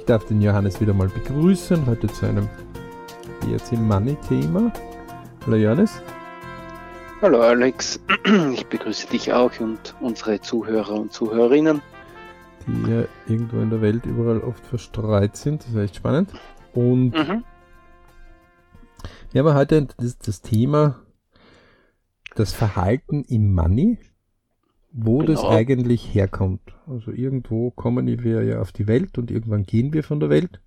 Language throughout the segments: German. Ich darf den Johannes wieder mal begrüßen, heute zu einem BRC Money Thema. Hallo Johannes. Hallo Alex, ich begrüße dich auch und unsere Zuhörer und Zuhörerinnen. Die ja irgendwo in der Welt überall oft verstreut sind, das ist echt spannend. Und wir haben heute das Thema, das Verhalten im Money, wo das eigentlich herkommt. Also irgendwo kommen wir ja auf die Welt und irgendwann gehen wir von der Welt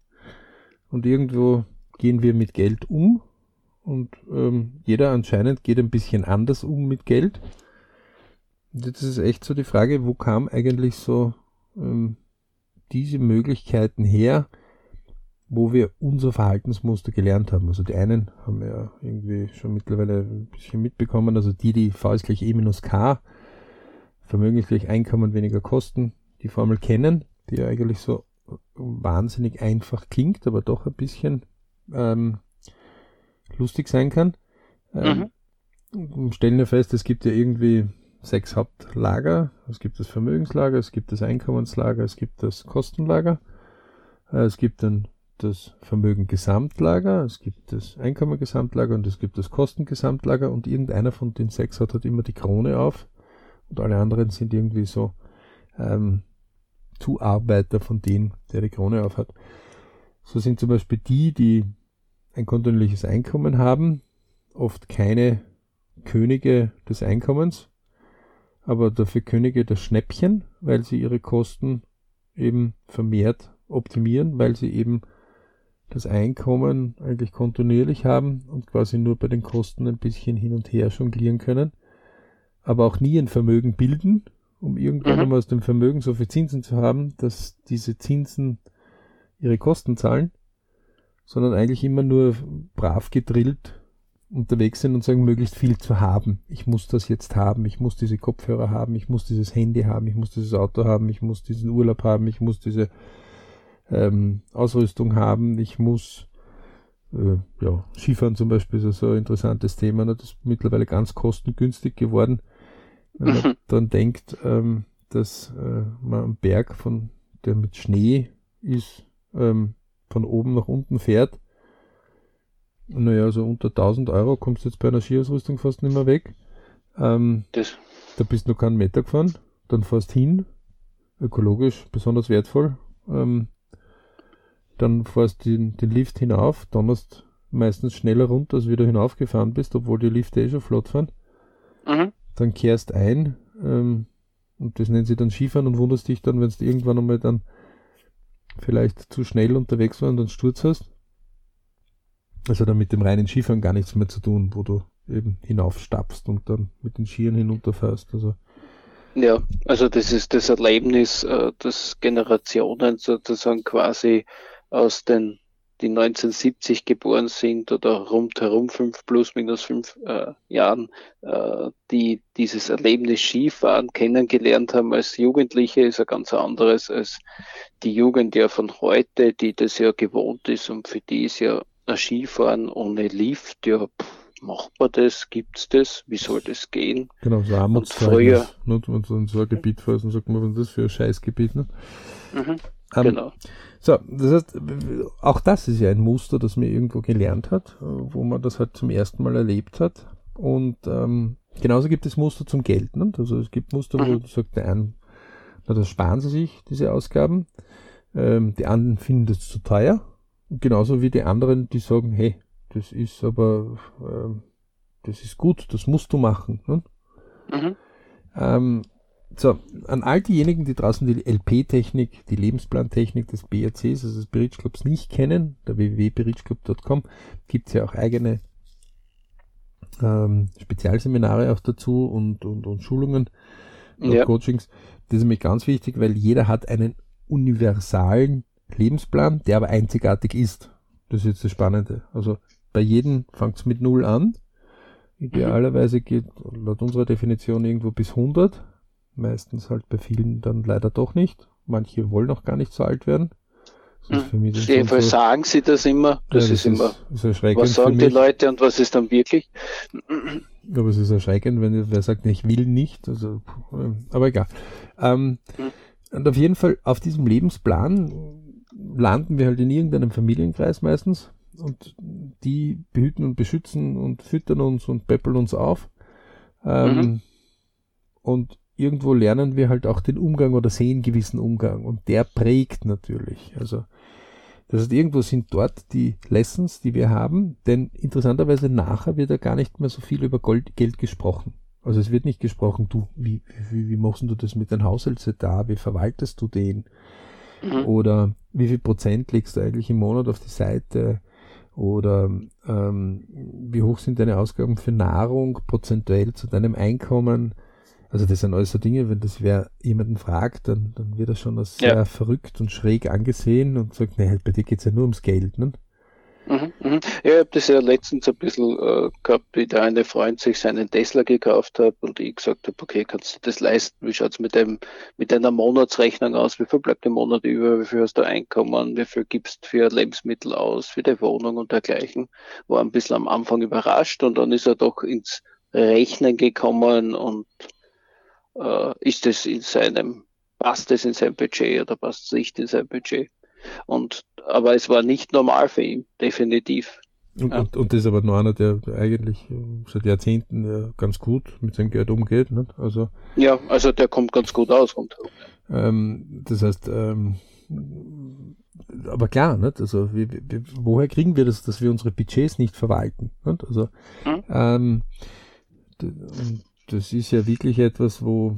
und irgendwo gehen wir mit Geld um und jeder anscheinend geht ein bisschen anders um mit Geld. Und jetzt ist echt so die Frage, wo kam eigentlich so diese Möglichkeiten her, wo wir unser Verhaltensmuster gelernt haben. Also die einen haben ja irgendwie schon mittlerweile ein bisschen mitbekommen, also die V ist gleich E minus K, Vermögen ist gleich Einkommen weniger Kosten, die Formel kennen, die ja eigentlich so wahnsinnig einfach klingt, aber doch ein bisschen lustig sein kann. Stellen wir fest, es gibt ja irgendwie 6 Hauptlager, es gibt das Vermögenslager, es gibt das Einkommenslager, es gibt das Kostenlager, es gibt dann das Vermögen Gesamtlager, es gibt das Einkommen Gesamtlager und es gibt das Kosten Gesamtlager und irgendeiner von den 6 hat halt immer die Krone auf und alle anderen sind irgendwie so Zuarbeiter von dem, der die Krone auf hat. So sind zum Beispiel die ein kontinuierliches Einkommen haben, oft keine Könige des Einkommens, aber dafür Könige der Schnäppchen, weil sie ihre Kosten eben vermehrt optimieren, weil sie eben das Einkommen eigentlich kontinuierlich haben und quasi nur bei den Kosten ein bisschen hin und her jonglieren können, aber auch nie ein Vermögen bilden, um irgendwann einmal aus dem Vermögen so viel Zinsen zu haben, dass diese Zinsen ihre Kosten zahlen, sondern eigentlich immer nur brav gedrillt unterwegs sind und sagen, möglichst viel zu haben. Ich muss das jetzt haben, ich muss diese Kopfhörer haben, ich muss dieses Handy haben, ich muss dieses Auto haben, ich muss diesen Urlaub haben, ich muss diese Ausrüstung haben, ich muss Skifahren zum Beispiel ist ja so ein interessantes Thema, ne? Das ist mittlerweile ganz kostengünstig geworden, wenn man dann denkt, dass man am Berg, der mit Schnee ist, von oben nach unten fährt. Naja, so unter 1000 Euro kommst du jetzt bei einer Skiausrüstung fast nicht mehr weg. Da bist du noch keinen Meter gefahren, dann fährst hin, ökologisch besonders wertvoll. Dann fährst du den Lift hinauf, dann hast du meistens schneller runter, als wieder hinaufgefahren bist, obwohl die Lifte schon flott fahren. Dann kehrst ein und das nennen sie dann Skifahren und wunderst dich dann, wenn du irgendwann einmal dann vielleicht zu schnell unterwegs war und dann Sturz hast. Das hat dann mit dem reinen Skifahren gar nichts mehr zu tun, wo du eben hinaufstapfst und dann mit den Skiern hinunterfährst. Also. Ja, also das ist das Erlebnis, das Generationen sozusagen quasi aus den, die 1970 geboren sind oder rundherum 5 plus minus 5 Jahren, die dieses Erlebnis Skifahren kennengelernt haben als Jugendliche, ist ein ganz anderes als die Jugend ja von heute, die das ja gewohnt ist und für die ist ja ein Skifahren ohne Lift, ja macht man das, gibt's das, wie soll das gehen? Genau, so Armutszeugnis, ne, wenn du in so ein Gebiet fährst und sagt man, was ist das für ein Scheißgebiet, ne? Genau. So, das heißt, auch das ist ja ein Muster, das man irgendwo gelernt hat, wo man das halt zum ersten Mal erlebt hat. Und genauso gibt es Muster zum Geld. Ne? Also es gibt Muster, wo du sagst, nein, da sparen sie sich diese Ausgaben. Die anderen finden das zu teuer. Und genauso wie die anderen, die sagen, hey, das ist aber, das ist gut, das musst du machen. Ne? So, an all diejenigen, die draußen die LP-Technik, die Lebensplantechnik des BRCs, also des Bridge Clubs nicht kennen, der www.beritschclub.com, gibt es ja auch eigene Spezialseminare auch dazu und Schulungen und Coachings. Das ist nämlich ganz wichtig, weil jeder hat einen universalen Lebensplan, der aber einzigartig ist. Das ist jetzt das Spannende. Also bei jedem fängt es mit 0 an. Idealerweise geht laut unserer Definition irgendwo bis 100. Meistens halt bei vielen dann leider doch nicht. Manche wollen auch gar nicht so alt werden. Auf jeden Fall sagen sie das immer. Das, ja, das ist immer. Ist erschreckend. Was sagen die Leute und was ist dann wirklich? Aber es ist erschreckend, wenn wer sagt, ich will nicht. Also, aber egal. Und auf jeden Fall auf diesem Lebensplan landen wir halt in irgendeinem Familienkreis meistens und die behüten und beschützen und füttern uns und peppeln uns auf. Und irgendwo lernen wir halt auch den Umgang oder sehen gewissen Umgang und der prägt natürlich. Also das heißt, irgendwo sind dort die Lessons, die wir haben, denn interessanterweise nachher wird ja gar nicht mehr so viel über Geld gesprochen. Also es wird nicht gesprochen, du, wie machst du das mit deinem Haushaltsetat, wie verwaltest du den? Oder wie viel Prozent legst du eigentlich im Monat auf die Seite? Oder wie hoch sind deine Ausgaben für Nahrung prozentuell zu deinem Einkommen? Also das sind alles so Dinge, wenn das wer jemanden fragt, dann wird er schon als sehr verrückt und schräg angesehen und sagt, nee, bei dir geht's ja nur ums Geld, ne? Ja, ich habe das ja letztens ein bisschen gehabt, wie der eine Freund sich seinen Tesla gekauft hat und ich gesagt habe, okay, kannst du das leisten? Wie schaut's mit deiner Monatsrechnung aus? Wie viel bleibt im Monat über? Wie viel hast du Einkommen? Wie viel gibst du für Lebensmittel aus? Für die Wohnung und dergleichen? War ein bisschen am Anfang überrascht und dann ist er doch ins Rechnen gekommen und passt das in sein Budget oder passt es nicht in sein Budget? Aber es war nicht normal für ihn, definitiv. Und das ist aber nur einer, der eigentlich seit Jahrzehnten ganz gut mit seinem Geld umgeht. Ne? Also, ja, also der kommt ganz gut aus. Das heißt, aber klar, nicht? Also woher kriegen wir das, dass wir unsere Budgets nicht verwalten? Nicht? Also das ist ja wirklich etwas, wo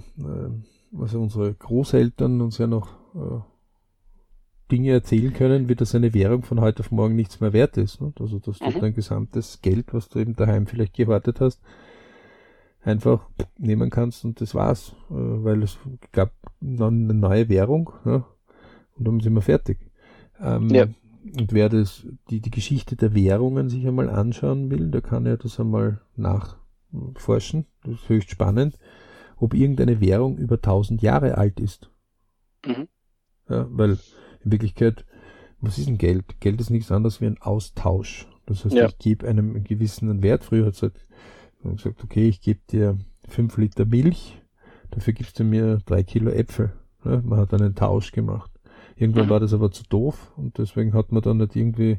also unsere Großeltern uns ja noch Dinge erzählen können, wie dass eine Währung von heute auf morgen nichts mehr wert ist. Ne? Also, dass du dein gesamtes Geld, was du eben daheim vielleicht gehortet hast, einfach nehmen kannst und das war's. Weil es gab eine neue Währung, ja? Und dann sind wir fertig. Und wer die Geschichte der Währungen sich einmal anschauen will, der kann ja das einmal nachforschen. Das ist höchst spannend, ob irgendeine Währung über 1000 Jahre alt ist. Ja, weil in Wirklichkeit, was ist denn Geld? Geld ist nichts anderes wie ein Austausch. Das heißt, ich gebe einem gewissen Wert. Früher hat man gesagt, okay, ich gebe dir 5 Liter Milch, dafür gibst du mir 3 Kilo Äpfel. Ja, man hat einen Tausch gemacht. Irgendwann war das aber zu doof und deswegen hat man dann nicht irgendwie...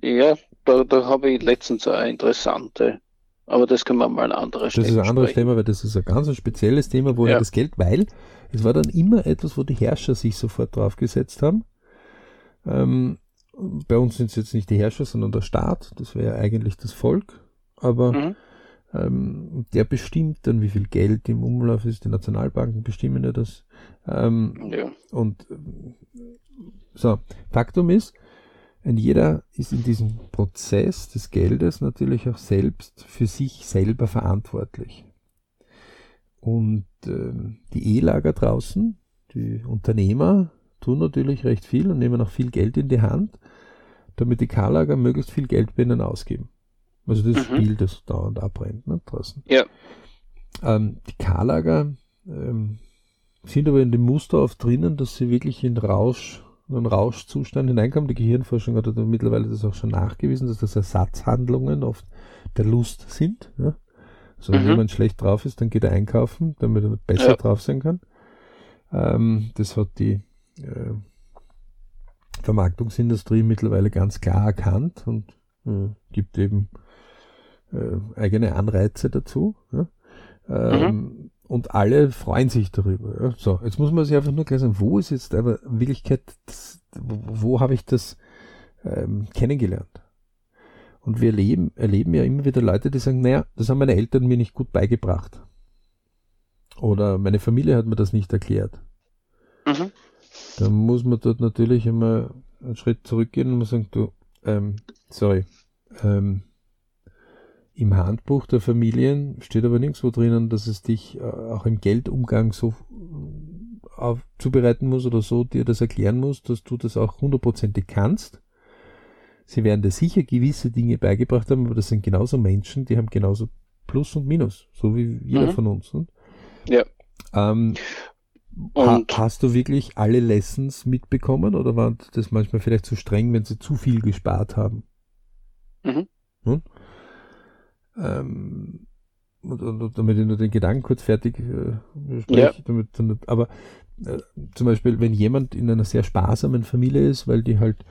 Ja, da habe ich letztens eine interessante... Aber das können wir mal an anderer Stelle. Das ist ein anderes Thema, weil das ist ein ganz spezielles Thema, woher das Geld, weil es war dann immer etwas, wo die Herrscher sich sofort drauf gesetzt haben. Bei uns sind es jetzt nicht die Herrscher, sondern der Staat. Das wäre ja eigentlich das Volk. Aber der bestimmt dann, wie viel Geld im Umlauf ist. Die Nationalbanken bestimmen ja das. Und so, Faktum ist, jeder ist in diesem Prozess des Geldes natürlich auch selbst für sich selber verantwortlich. Und die E-Lager draußen, die Unternehmer, tun natürlich recht viel und nehmen auch viel Geld in die Hand, damit die K-Lager möglichst viel Geld bei ihnen ausgeben. Also das Spiel, das dauernd abbrennt, ne, draußen. Ja. Die K-Lager sind aber in dem Muster oft drinnen, dass sie wirklich in einen Rauschzustand hineinkommen. Die Gehirnforschung hat mittlerweile das auch schon nachgewiesen, dass das Ersatzhandlungen oft der Lust sind. Ja? Also wenn jemand schlecht drauf ist, dann geht er einkaufen, damit er besser drauf sein kann. Das hat die Vermarktungsindustrie mittlerweile ganz klar erkannt und gibt eben eigene Anreize dazu. Ja? Und alle freuen sich darüber. Ja. So, jetzt muss man sich einfach nur klar sagen, wo ist jetzt aber in Wirklichkeit, wo habe ich das kennengelernt? Und wir erleben ja immer wieder Leute, die sagen, naja, das haben meine Eltern mir nicht gut beigebracht. Oder meine Familie hat mir das nicht erklärt. Da muss man dort natürlich immer einen Schritt zurückgehen und muss sagen, du, im Handbuch der Familien steht aber nirgendwo drinnen, dass es dich auch im Geldumgang so zubereiten muss oder so dir das erklären muss, dass du das auch 100%ig kannst. Sie werden dir sicher gewisse Dinge beigebracht haben, aber das sind genauso Menschen, die haben genauso Plus und Minus, so wie jeder von uns. Ja. Hast du wirklich alle Lessons mitbekommen oder war das manchmal vielleicht zu streng, wenn sie zu viel gespart haben? damit ich nur den Gedanken kurz fertig spreche, ja. Aber zum Beispiel, wenn jemand in einer sehr sparsamen Familie ist, weil die halt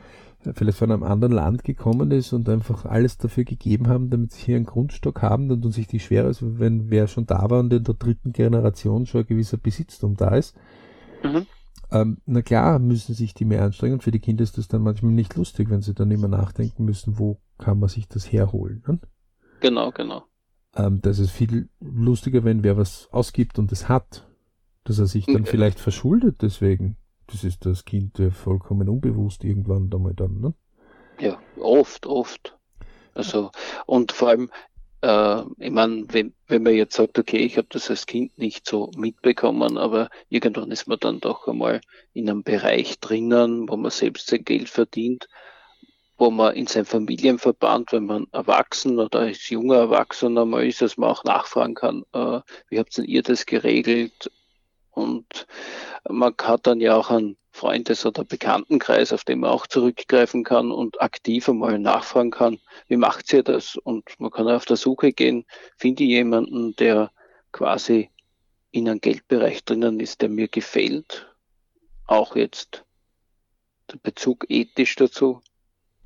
vielleicht von einem anderen Land gekommen ist und einfach alles dafür gegeben haben, damit sie hier einen Grundstock haben, dann tun sich die schwerer, also wenn wer schon da war und in der dritten Generation schon ein gewisser Besitztum da ist. Mhm. Na klar, müssen sich die mehr anstrengen. Und für die Kinder ist das dann manchmal nicht lustig, wenn sie dann immer nachdenken müssen, wo kann man sich das herholen. Ne? Genau. Das ist viel lustiger, wenn wer was ausgibt und es hat, dass er sich dann vielleicht verschuldet deswegen. Das ist das Kind vollkommen unbewusst irgendwann dann, ne? Ja, oft. Also, und vor allem, ich meine, wenn man jetzt sagt, okay, ich habe das als Kind nicht so mitbekommen, aber irgendwann ist man dann doch einmal in einem Bereich drinnen, wo man selbst sein Geld verdient, wo man in seinem Familienverband, wenn man erwachsen oder als junger Erwachsener mal ist, dass man auch nachfragen kann, wie habt denn ihr das geregelt? Und man hat dann ja auch einen Freundes- oder Bekanntenkreis, auf den man auch zurückgreifen kann und aktiv einmal nachfragen kann, wie macht ihr das? Und man kann auf der Suche gehen, finde ich jemanden, der quasi in einem Geldbereich drinnen ist, der mir gefällt, auch jetzt der Bezug ethisch dazu.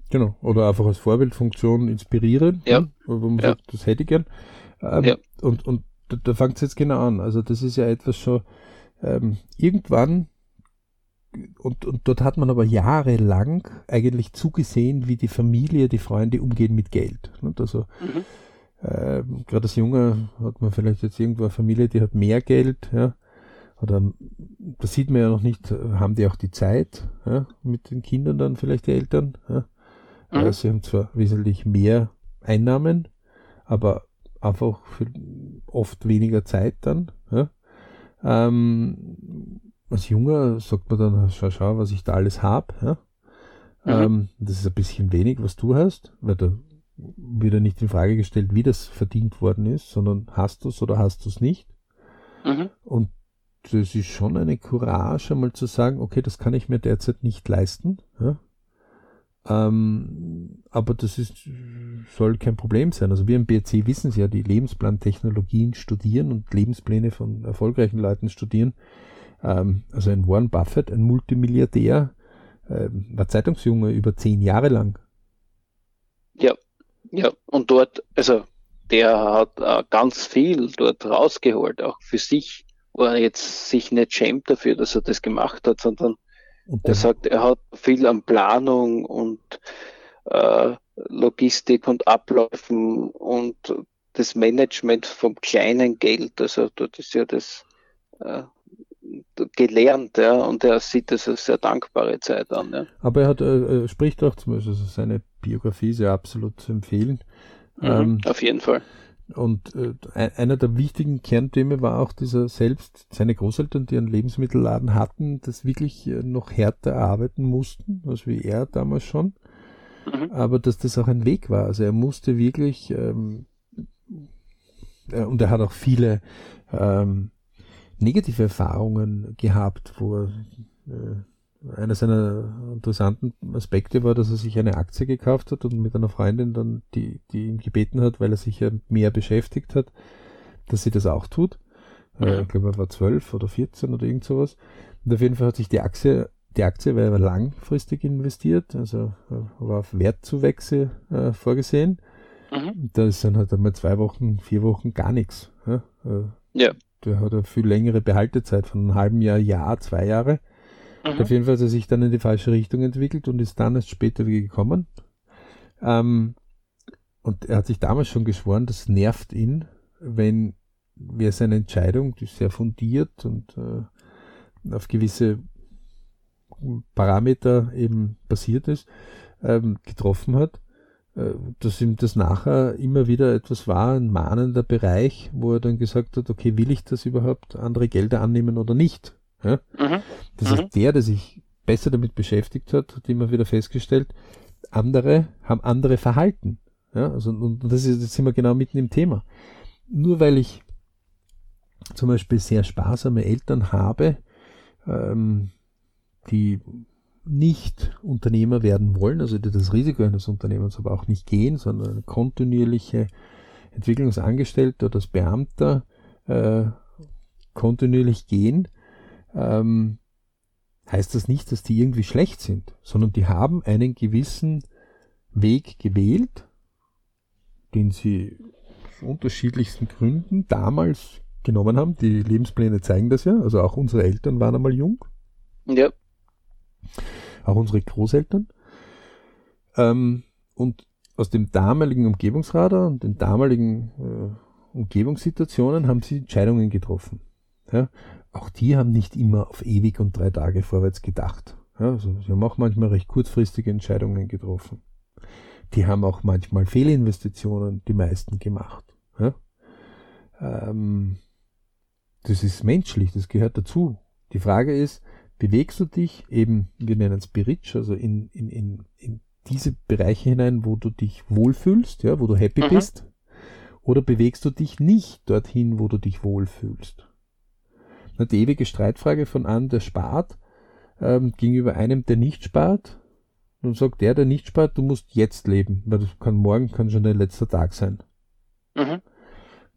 Genau, oder einfach als Vorbildfunktion inspirieren, ja. Wo man sagt, das hätte ich gern. Und da fängt es jetzt genau an. Also das ist ja etwas schon irgendwann, und dort hat man aber jahrelang eigentlich zugesehen, wie die Familie, die Freunde umgehen mit Geld. Und also gerade als Junge hat man vielleicht jetzt irgendwo eine Familie, die hat mehr Geld, ja, oder das sieht man ja noch nicht, haben die auch die Zeit, ja, mit den Kindern dann vielleicht die Eltern. Ja. Also sie haben zwar wesentlich mehr Einnahmen, aber einfach oft weniger Zeit dann, ja. Als Junger sagt man dann, schau, was ich da alles habe. Ja? Das ist ein bisschen wenig, was du hast, weil da wird ja nicht in Frage gestellt, wie das verdient worden ist, sondern hast du es oder hast du es nicht. Und das ist schon eine Courage, einmal zu sagen, okay, das kann ich mir derzeit nicht leisten. Ja? Aber das soll kein Problem sein. Also wir im BRC wissen es ja, die Lebensplantechnologien studieren und Lebenspläne von erfolgreichen Leuten studieren. Also ein Warren Buffett, ein Multimilliardär, war Zeitungsjunge über 10 Jahre lang. Ja, und dort, also der hat ganz viel dort rausgeholt, auch für sich, wo er jetzt sich nicht schämt dafür, dass er das gemacht hat, sondern er sagt, er hat viel an Planung und Logistik und Abläufen und das Management vom kleinen Geld. Also dort ist ja das gelernt, ja, und er sieht das als sehr dankbare Zeit an. Ja. Aber er hat spricht auch zum Beispiel, also seine Biografie ist ja absolut zu empfehlen. Auf jeden Fall. Und einer der wichtigen Kernthemen war auch seine Großeltern, die einen Lebensmittelladen hatten, das wirklich noch härter arbeiten mussten, als wie er damals schon. Aber dass das auch ein Weg war. Also er musste wirklich, und er hat auch viele negative Erfahrungen gehabt, wo einer seiner interessanten Aspekte war, dass er sich eine Aktie gekauft hat und mit einer Freundin dann, die ihn gebeten hat, weil er sich ja mehr beschäftigt hat, dass sie das auch tut. Ich glaube, er war 12 oder 14 oder irgend sowas. Und auf jeden Fall hat sich die Aktie, weil er langfristig investiert, also war auf Wertzuwächse vorgesehen. Da ist dann halt einmal 2 Wochen, 4 Wochen gar nichts. Der hat eine viel längere Behaltezeit von einem halben Jahr, 2 Jahre. Auf jeden Fall hat er sich dann in die falsche Richtung entwickelt und ist dann erst später wieder gekommen. Und er hat sich damals schon geschworen, das nervt ihn, wenn wer seine Entscheidung, die sehr fundiert und auf gewisse Parameter eben basiert ist, getroffen hat, dass ihm das nachher immer wieder etwas war, ein mahnender Bereich, wo er dann gesagt hat, okay, will ich das überhaupt, andere Gelder annehmen oder nicht? Ja? Das ist der sich besser damit beschäftigt hat immer wieder festgestellt, andere haben andere Verhalten. Ja? Also, und jetzt sind wir genau mitten im Thema. Nur weil ich zum Beispiel sehr sparsame Eltern habe, die nicht Unternehmer werden wollen, also die das Risiko eines Unternehmers aber auch nicht gehen, sondern eine kontinuierliche Entwicklungsangestellter oder als Beamter kontinuierlich gehen, heißt das nicht, dass die irgendwie schlecht sind, sondern die haben einen gewissen Weg gewählt, den sie aus unterschiedlichsten Gründen damals genommen haben. Die Lebenspläne zeigen das ja, also auch unsere Eltern waren einmal jung. Ja. Auch unsere Großeltern. Und aus dem damaligen Umgebungsradar und den damaligen Umgebungssituationen haben sie Entscheidungen getroffen. Ja? Auch die haben nicht immer auf ewig und 3 Tage vorwärts gedacht. Ja? Also sie haben auch manchmal recht kurzfristige Entscheidungen getroffen. Die haben auch manchmal Fehlinvestitionen, die meisten, gemacht. Ja? Das ist menschlich, das gehört dazu. Die Frage ist, bewegst du dich eben, wir nennen es Bridge, also in diese Bereiche hinein, wo du dich wohlfühlst, ja, wo du happy bist, oder bewegst du dich nicht dorthin, wo du dich wohlfühlst? Na, die ewige Streitfrage von einem, der spart, gegenüber einem, der nicht spart, und sagt der nicht spart, du musst jetzt leben, weil das kann morgen, kann schon dein letzter Tag sein. Mhm.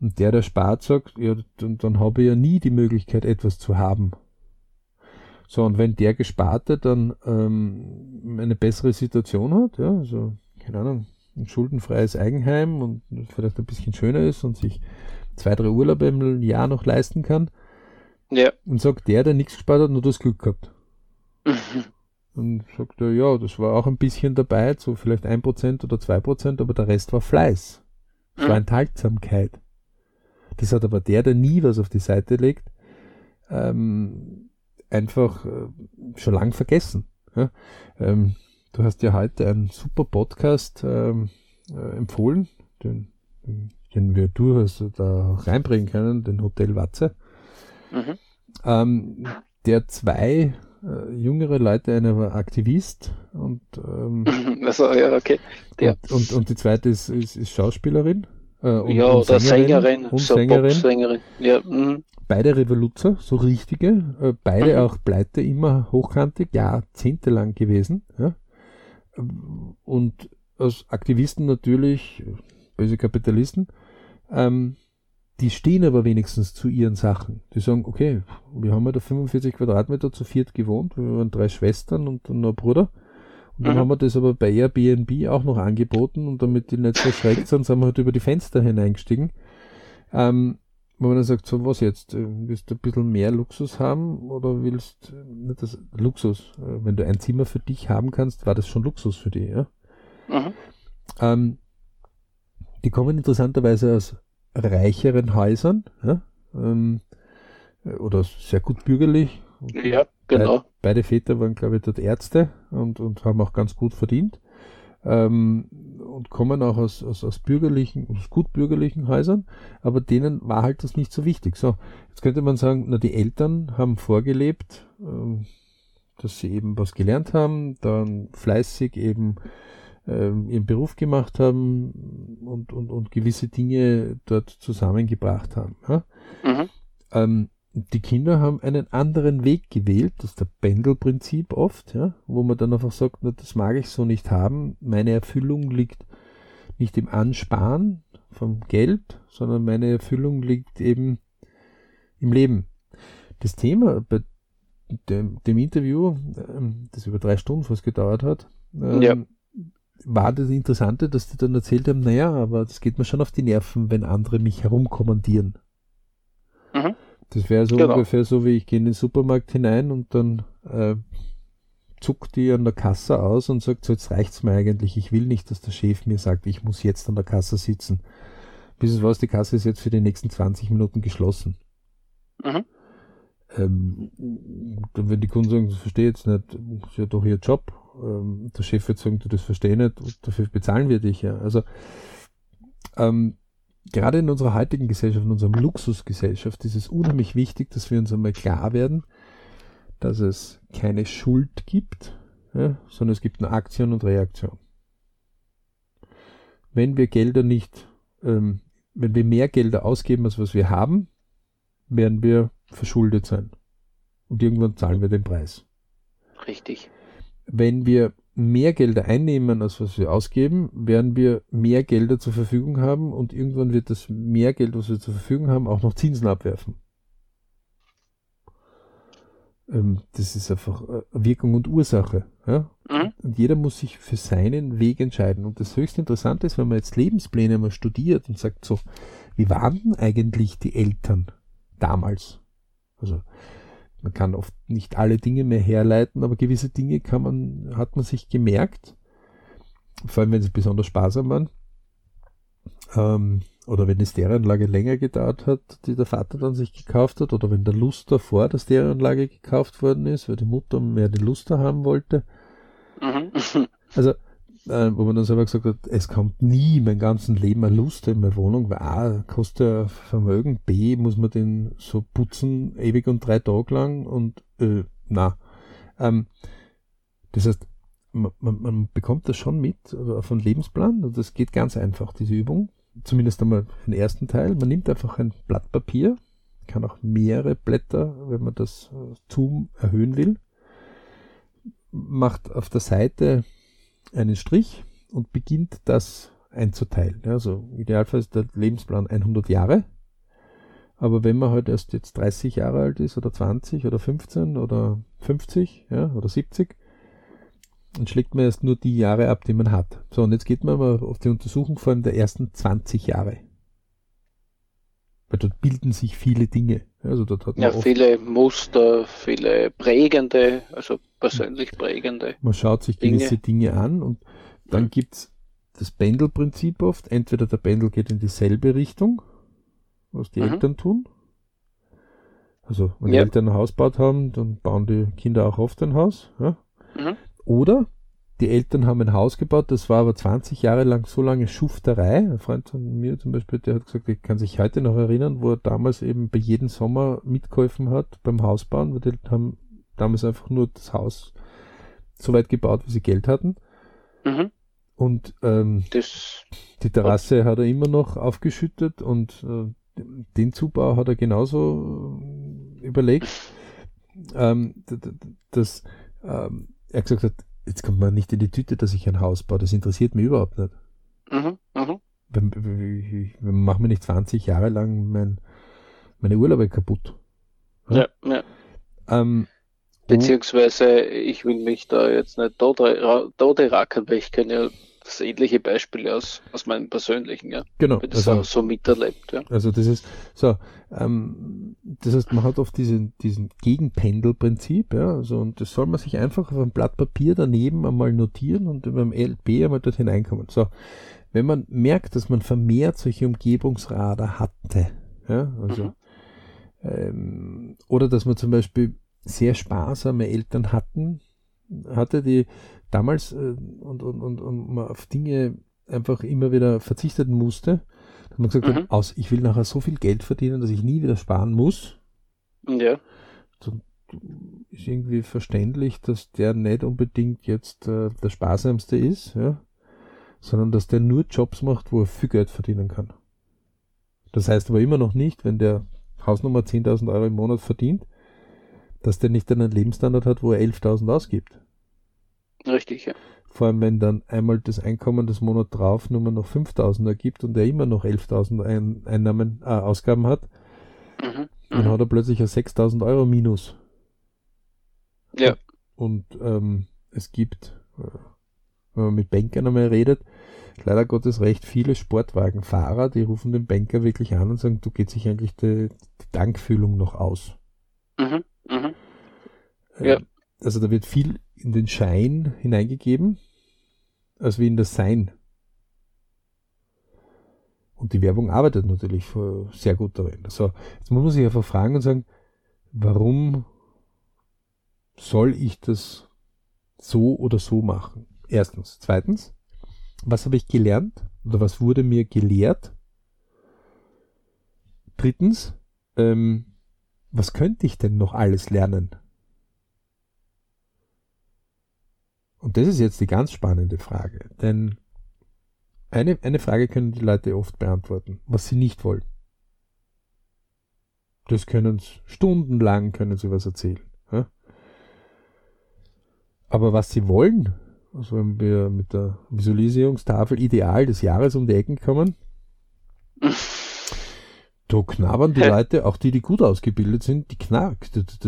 Und der spart, sagt, ja, dann habe ich ja nie die Möglichkeit, etwas zu haben. So, und wenn der Gesparte dann eine bessere Situation hat, ja, also, keine Ahnung, ein schuldenfreies Eigenheim und vielleicht ein bisschen schöner ist und sich 2-3 Urlaube im Jahr noch leisten kann, ja, und sagt der nichts gespart hat, nur das Glück gehabt. Mhm. Und sagt er, ja, das war auch ein bisschen dabei, so vielleicht 1% oder 2%, aber der Rest war Fleiß. Das war Enthaltsamkeit. Das hat aber der nie was auf die Seite legt, einfach schon lang vergessen. Ja? Du hast ja heute einen super Podcast empfohlen, den wir durchaus da reinbringen können, den Hotel Watze, der 2 jüngere Leute, einer war Aktivist und, also, ja, okay. Ja. Und die zweite ist Schauspielerin. Oder Sängerin. Und so Sängerin. Pop-Sängerin. Ja. Mhm. Beide Revoluzer, so richtige, beide auch pleite, immer hochkantig, jahrzehntelang gewesen. Ja. Und als Aktivisten natürlich, böse Kapitalisten, die stehen aber wenigstens zu ihren Sachen. Die sagen, okay, wir haben ja da 45 Quadratmeter zu viert gewohnt, wir waren 3 Schwestern und noch ein Bruder. Und dann haben wir das aber bei Airbnb auch noch angeboten und damit die nicht verschreckt sind, sind wir halt über die Fenster hineingestiegen. Wo man dann sagt, so was jetzt, willst du ein bisschen mehr Luxus haben oder willst nicht das Luxus? Wenn du ein Zimmer für dich haben kannst, war das schon Luxus für dich, ja? Die kommen interessanterweise aus reicheren Häusern, ja? Oder sehr gut bürgerlich. Ja, genau. Beide Väter waren, glaube ich, dort Ärzte und haben auch ganz gut verdient, und kommen auch aus bürgerlichen, aus gut bürgerlichen Häusern, aber denen war halt das nicht so wichtig. So, jetzt könnte man sagen, na, die Eltern haben vorgelebt, dass sie eben was gelernt haben, dann fleißig eben ihren Beruf gemacht haben und gewisse Dinge dort zusammengebracht haben. Ja? Die Kinder haben einen anderen Weg gewählt, das ist der Pendelprinzip oft, ja, wo man dann einfach sagt, na, das mag ich so nicht haben, meine Erfüllung liegt nicht im Ansparen vom Geld, sondern meine Erfüllung liegt eben im Leben. Das Thema bei dem Interview, das über 3 Stunden fast gedauert hat, war das Interessante, dass die dann erzählt haben, naja, aber das geht mir schon auf die Nerven, wenn andere mich herumkommandieren. Das wäre so ungefähr so, wie ich gehe in den Supermarkt hinein und dann zuckt die an der Kasse aus und sagt, so, jetzt reicht's mir eigentlich, ich will nicht, dass der Chef mir sagt, ich muss jetzt an der Kasse sitzen. Wissen Sie was, die Kasse ist jetzt für die nächsten 20 Minuten geschlossen. Wenn die Kunden sagen, das verstehe ich jetzt nicht, das ist ja doch ihr Job, der Chef wird sagen, du, das verstehe nicht, und dafür bezahlen wir dich ja. Also, gerade in unserer heutigen Gesellschaft, in unserer Luxusgesellschaft, ist es unheimlich wichtig, dass wir uns einmal klar werden, dass es keine Schuld gibt, ja, sondern es gibt nur Aktion und Reaktion. Wenn wir Gelder nicht, wenn wir mehr Gelder ausgeben, als was wir haben, werden wir verschuldet sein. Und irgendwann zahlen wir den Preis. Richtig. Wenn wir mehr Gelder einnehmen, als was wir ausgeben, werden wir mehr Gelder zur Verfügung haben und irgendwann wird das mehr Geld, was wir zur Verfügung haben, auch noch Zinsen abwerfen. Das ist einfach Wirkung und Ursache. Ja? Mhm. Und jeder muss sich für seinen Weg entscheiden. Und das höchst Interessante ist, wenn man jetzt Lebenspläne mal studiert und sagt so, wie waren denn eigentlich die Eltern damals? Also man kann oft nicht alle Dinge mehr herleiten, aber gewisse Dinge hat man sich gemerkt, vor allem wenn sie besonders sparsam waren, oder wenn die Stereoanlage länger gedauert hat, die der Vater dann sich gekauft hat, oder wenn der Luster vor der Stereoanlage gekauft worden ist, weil die Mutter mehr den Luster haben wollte. Mhm. Also, wo man dann selber gesagt hat, es kommt nie mein ganzen Leben ein Luster in meine Wohnung, weil A, kostet ja Vermögen, B, muss man den so putzen, ewig und 3 Tage lang und das heißt, man bekommt das schon mit von Lebensplan und das geht ganz einfach, diese Übung. Zumindest einmal den ersten Teil. Man nimmt einfach ein Blatt Papier, kann auch mehrere Blätter, wenn man das Zoom erhöhen will, macht auf der Seite einen Strich und beginnt das einzuteilen. Also im Idealfall ist der Lebensplan 100 Jahre, aber wenn man halt erst jetzt 30 Jahre alt ist oder 20 oder 15 oder 50 oder 70, dann schlägt man erst nur die Jahre ab, die man hat. So, und jetzt geht man mal auf die Untersuchung vor allem der ersten 20 Jahre. Weil dort bilden sich viele Dinge. Also dort hat man viele Muster, viele prägende, also persönlich prägende. Man schaut sich gewisse Dinge an und dann gibt's das Pendelprinzip oft. Entweder der Pendel geht in dieselbe Richtung, was die Eltern tun. Also wenn die Eltern ein Haus gebaut haben, dann bauen die Kinder auch oft ein Haus. Ja? Mhm. Oder die Eltern haben ein Haus gebaut, das war aber 20 Jahre lang so lange Schufterei. Ein Freund von mir zum Beispiel, der hat gesagt, er kann sich heute noch erinnern, wo er damals eben bei jedem Sommer mitgeholfen hat beim Hausbauen, weil die haben damals einfach nur das Haus so weit gebaut, wie sie Geld hatten. Mhm. Und die Terrasse hat er immer noch aufgeschüttet und den Zubau hat er genauso überlegt. Er hat gesagt, jetzt kommt man nicht in die Tüte, dass ich ein Haus baue. Das interessiert mich überhaupt nicht. Mhm, Mach mir nicht 20 Jahre lang meine Urlaube kaputt. Ja, ja. Beziehungsweise, ich will mich da jetzt nicht tote rackern, weil ich kenne ja das ähnliche Beispiele aus meinem persönlichen, ja. Genau. Weil das also, auch so miterlebt, ja. Also das ist so, das heißt, man hat oft diesen Gegenpendelprinzip, ja, also und das soll man sich einfach auf einem Blatt Papier daneben einmal notieren und über dem LB einmal dort hineinkommen. So, wenn man merkt, dass man vermehrt solche Umgebungsradar hatte, ja, also oder dass man zum Beispiel sehr sparsame Eltern hatte, die damals und man auf Dinge einfach immer wieder verzichten musste, dass man gesagt hat, ich will nachher so viel Geld verdienen, dass ich nie wieder sparen muss. Ja. So, ist irgendwie verständlich, dass der nicht unbedingt jetzt der sparsamste ist, ja, sondern dass der nur Jobs macht, wo er viel Geld verdienen kann. Das heißt aber immer noch nicht, wenn der Hausnummer 10.000 Euro im Monat verdient, dass der nicht einen Lebensstandard hat, wo er 11.000 ausgibt. Richtig, ja. Vor allem, wenn dann einmal das Einkommen des Monats drauf nur noch 5.000 ergibt und er immer noch 11.000 Ausgaben hat, dann hat er plötzlich ein 6.000 Euro Minus. Ja. Und es gibt, wenn man mit Bankern einmal redet, leider Gottes recht viele Sportwagenfahrer, die rufen den Banker wirklich an und sagen, du geht sich eigentlich die Tankfüllung noch aus. Mhm. Mhm. Ja. Also da wird viel in den Schein hineingegeben, als wie in das Sein. Und die Werbung arbeitet natürlich sehr gut darin. So, jetzt muss man sich einfach fragen und sagen, warum soll ich das so oder so machen? Erstens. Zweitens, was habe ich gelernt oder was wurde mir gelehrt? Drittens, was könnte ich denn noch alles lernen? Und das ist jetzt die ganz spannende Frage, denn eine Frage können die Leute oft beantworten, was sie nicht wollen. Das können sie stundenlang was erzählen. Ja? Aber was sie wollen, Also wenn wir mit der Visualisierungstafel Ideal des Jahres um die Ecken kommen, da knabbern die Leute, auch die, die gut ausgebildet sind, die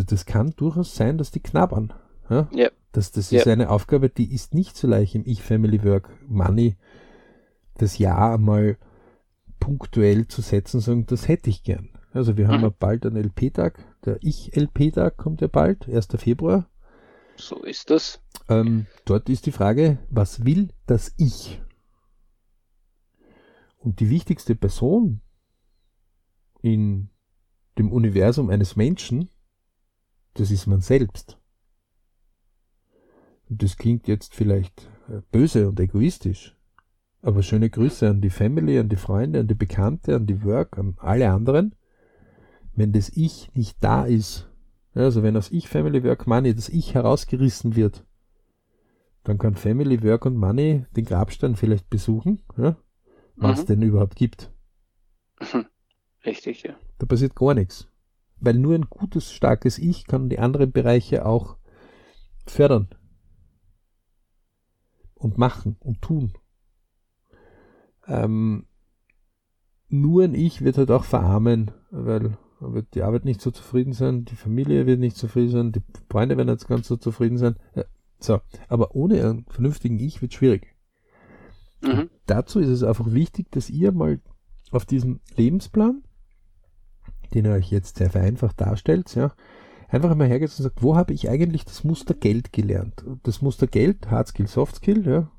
das kann durchaus sein, dass die knabbern. Ja? Yep. Das ist eine Aufgabe, die ist nicht so leicht im Ich-Family-Work-Money das Jahr einmal punktuell zu setzen, sagen, das hätte ich gern. Also wir haben ja bald einen LP-Tag, der Ich-LP-Tag kommt ja bald, 1. Februar. So ist das. Dort ist die Frage, was will das Ich? Und die wichtigste Person in dem Universum eines Menschen, das ist man selbst. Und das klingt jetzt vielleicht böse und egoistisch, aber schöne Grüße an die Family, an die Freunde, an die Bekannte, an die Work, an alle anderen. Wenn das Ich nicht da ist, also wenn aus Ich, Family, Work, Money das Ich herausgerissen wird, dann kann Family, Work und Money den Grabstein vielleicht besuchen, ja? Was es denn überhaupt gibt. Richtig, ja. Da passiert gar nichts. Weil nur ein gutes, starkes Ich kann die anderen Bereiche auch fördern. Und machen und tun. Nur ein Ich wird halt auch verarmen, weil wird die Arbeit nicht so zufrieden sein, die Familie wird nicht zufrieden sein, die Freunde werden jetzt ganz so zufrieden sein. Ja, so, aber ohne einen vernünftigen Ich wird es schwierig. Mhm. Dazu ist es einfach wichtig, dass ihr mal auf diesem Lebensplan, den ihr euch jetzt sehr vereinfacht darstellt, ja, einfach einmal hergeht und sagt, wo habe ich eigentlich das Muster Geld gelernt? Das Muster Geld, Hard Skill, Soft Skill, ja,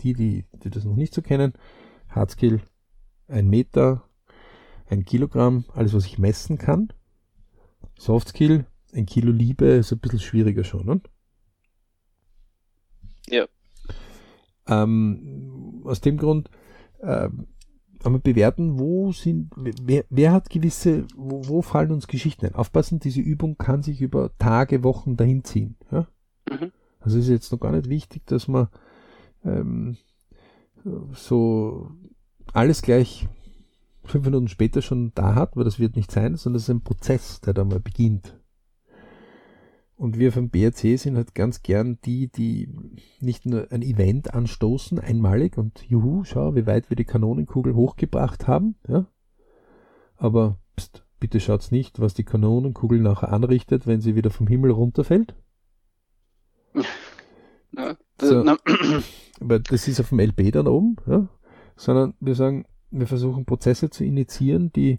die das noch nicht so kennen, Hard Skill, 1 Meter, 1 Kilogramm, alles was ich messen kann. Soft Skill, 1 Kilo Liebe ist ein bisschen schwieriger schon, ne? Ja. Aus dem Grund einmal bewerten, wer hat gewisse, wo fallen uns Geschichten ein? Aufpassen, diese Übung kann sich über Tage, Wochen dahin ziehen. Ja? Mhm. Also ist jetzt noch gar nicht wichtig, dass man so alles gleich 5 Minuten später schon da hat, weil das wird nicht sein, sondern es ist ein Prozess, der da mal beginnt. Und wir vom BRC sind halt ganz gern die, die nicht nur ein Event anstoßen, einmalig und juhu, schau, wie weit wir die Kanonenkugel hochgebracht haben, ja. Aber bitte schaut's nicht, was die Kanonenkugel nachher anrichtet, wenn sie wieder vom Himmel runterfällt. Na, aber das ist auf dem LP dann oben, ja. Sondern wir sagen, wir versuchen Prozesse zu initiieren, die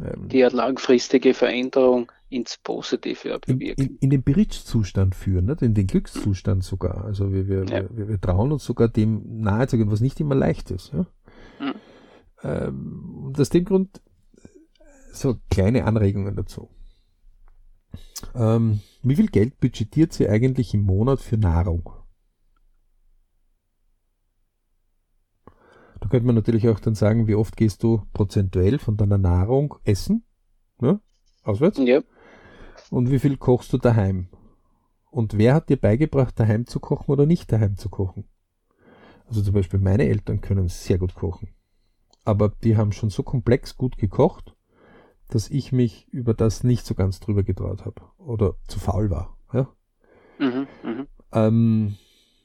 eine langfristige Veränderung ins Positive bewirken. In den Bridge-Zustand führen, nicht? In den Glückszustand sogar. Also wir trauen uns sogar dem nahe zu gehen, was nicht immer leicht ist. Ja? Mhm. Und aus dem Grund so kleine Anregungen dazu. Wie viel Geld budgetiert sie eigentlich im Monat für Nahrung? Da könnte man natürlich auch dann sagen, wie oft gehst du prozentuell von deiner Nahrung essen, ne? Auswärts? Ja. Und wie viel kochst du daheim? Und wer hat dir beigebracht, daheim zu kochen oder nicht daheim zu kochen? Also zum Beispiel meine Eltern können sehr gut kochen. Aber die haben schon so komplex gut gekocht, dass ich mich über das nicht so ganz drüber getraut habe. Oder zu faul war. Ja? Mhm, mh.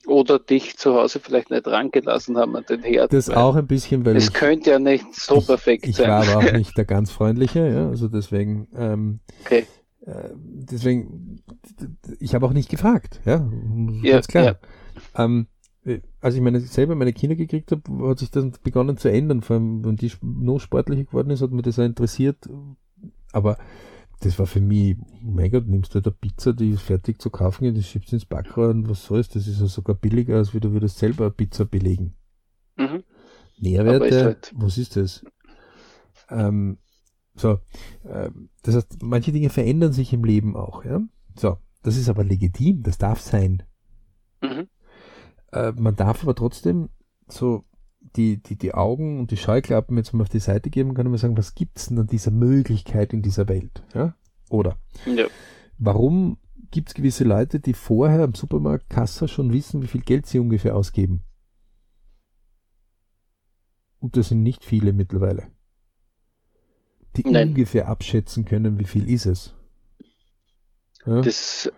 Oder dich zu Hause vielleicht nicht rangelassen haben an den Herd. Das auch ein bisschen, weil es könnte ja nicht so perfekt sein. Ich war aber auch nicht der ganz Freundliche, ja, also deswegen, okay. Deswegen, ich habe auch nicht gefragt, ja, ganz klar. Ja. Als ich meine Kinder gekriegt habe, hat sich das begonnen zu ändern, vor allem, wenn die noch sportlicher geworden ist, hat mich das auch interessiert, aber das war für mich, oh mein Gott, nimmst du da halt Pizza, die ist fertig zu kaufen, und die schiebst ins Backrohren, was soll's, das ist ja sogar billiger, als du würdest selber eine Pizza belegen. Mhm. Nährwerte, halt was ist das? Das heißt, manche Dinge verändern sich im Leben auch, ja. So, das ist aber legitim, das darf sein. Mhm. Man darf aber trotzdem so die Augen und die Scheuklappen jetzt mal auf die Seite geben, kann man sagen, was gibt's denn an dieser Möglichkeit in dieser Welt? Ja? Oder warum gibt's gewisse Leute, die vorher am Supermarkt Kassa schon wissen, wie viel Geld sie ungefähr ausgeben? Und das sind nicht viele mittlerweile. Die ungefähr abschätzen können, wie viel ist es. Ja? Das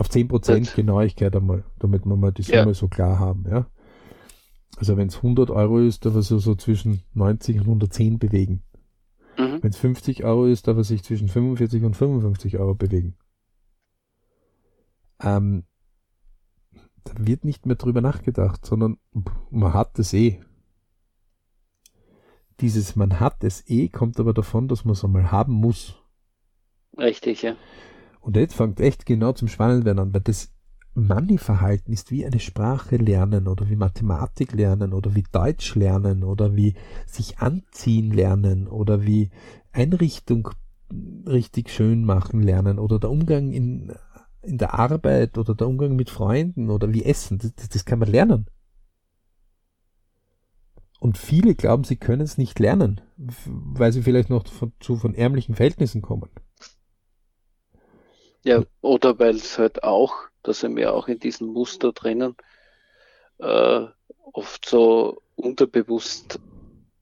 Auf 10% Genauigkeit einmal, damit wir mal die Summe so klar haben, ja. Also wenn es 100 Euro ist, darf er sich so zwischen 90 und 110 bewegen. Mhm. Wenn es 50 Euro ist, darf er sich zwischen 45 und 55 Euro bewegen. Da wird nicht mehr drüber nachgedacht, sondern man hat es eh. Dieses man hat es eh kommt aber davon, dass man es einmal haben muss. Richtig, ja. Und jetzt fängt echt genau zum Spannendwerden an, weil das Money-Verhalten ist wie eine Sprache lernen oder wie Mathematik lernen oder wie Deutsch lernen oder wie sich anziehen lernen oder wie Einrichtung richtig schön machen lernen oder der Umgang in der Arbeit oder der Umgang mit Freunden oder wie Essen. Das kann man lernen. Und viele glauben, sie können es nicht lernen, weil sie vielleicht noch von ärmlichen Verhältnissen kommen. Ja, oder weil es halt auch, da sind wir auch in diesem Muster drinnen, oft so unterbewusst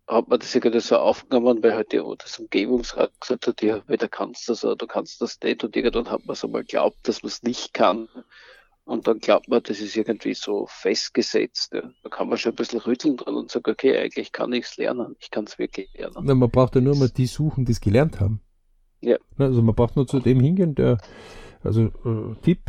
hat man das ja gerade so aufgenommen, weil halt das Umgebungsrat gesagt hat, ja, da kannst du das oder du kannst das nicht, und irgendwann hat man es einmal geglaubt, dass man es nicht kann, und dann glaubt man, das ist irgendwie so festgesetzt. Ja. Da kann man schon ein bisschen rütteln dran und sagen, okay, eigentlich kann ich es lernen, ich kann es wirklich lernen. Na, man braucht ja nur mal die suchen, die es gelernt haben. Ja. Also man braucht nur zu dem hingehen, Tipp,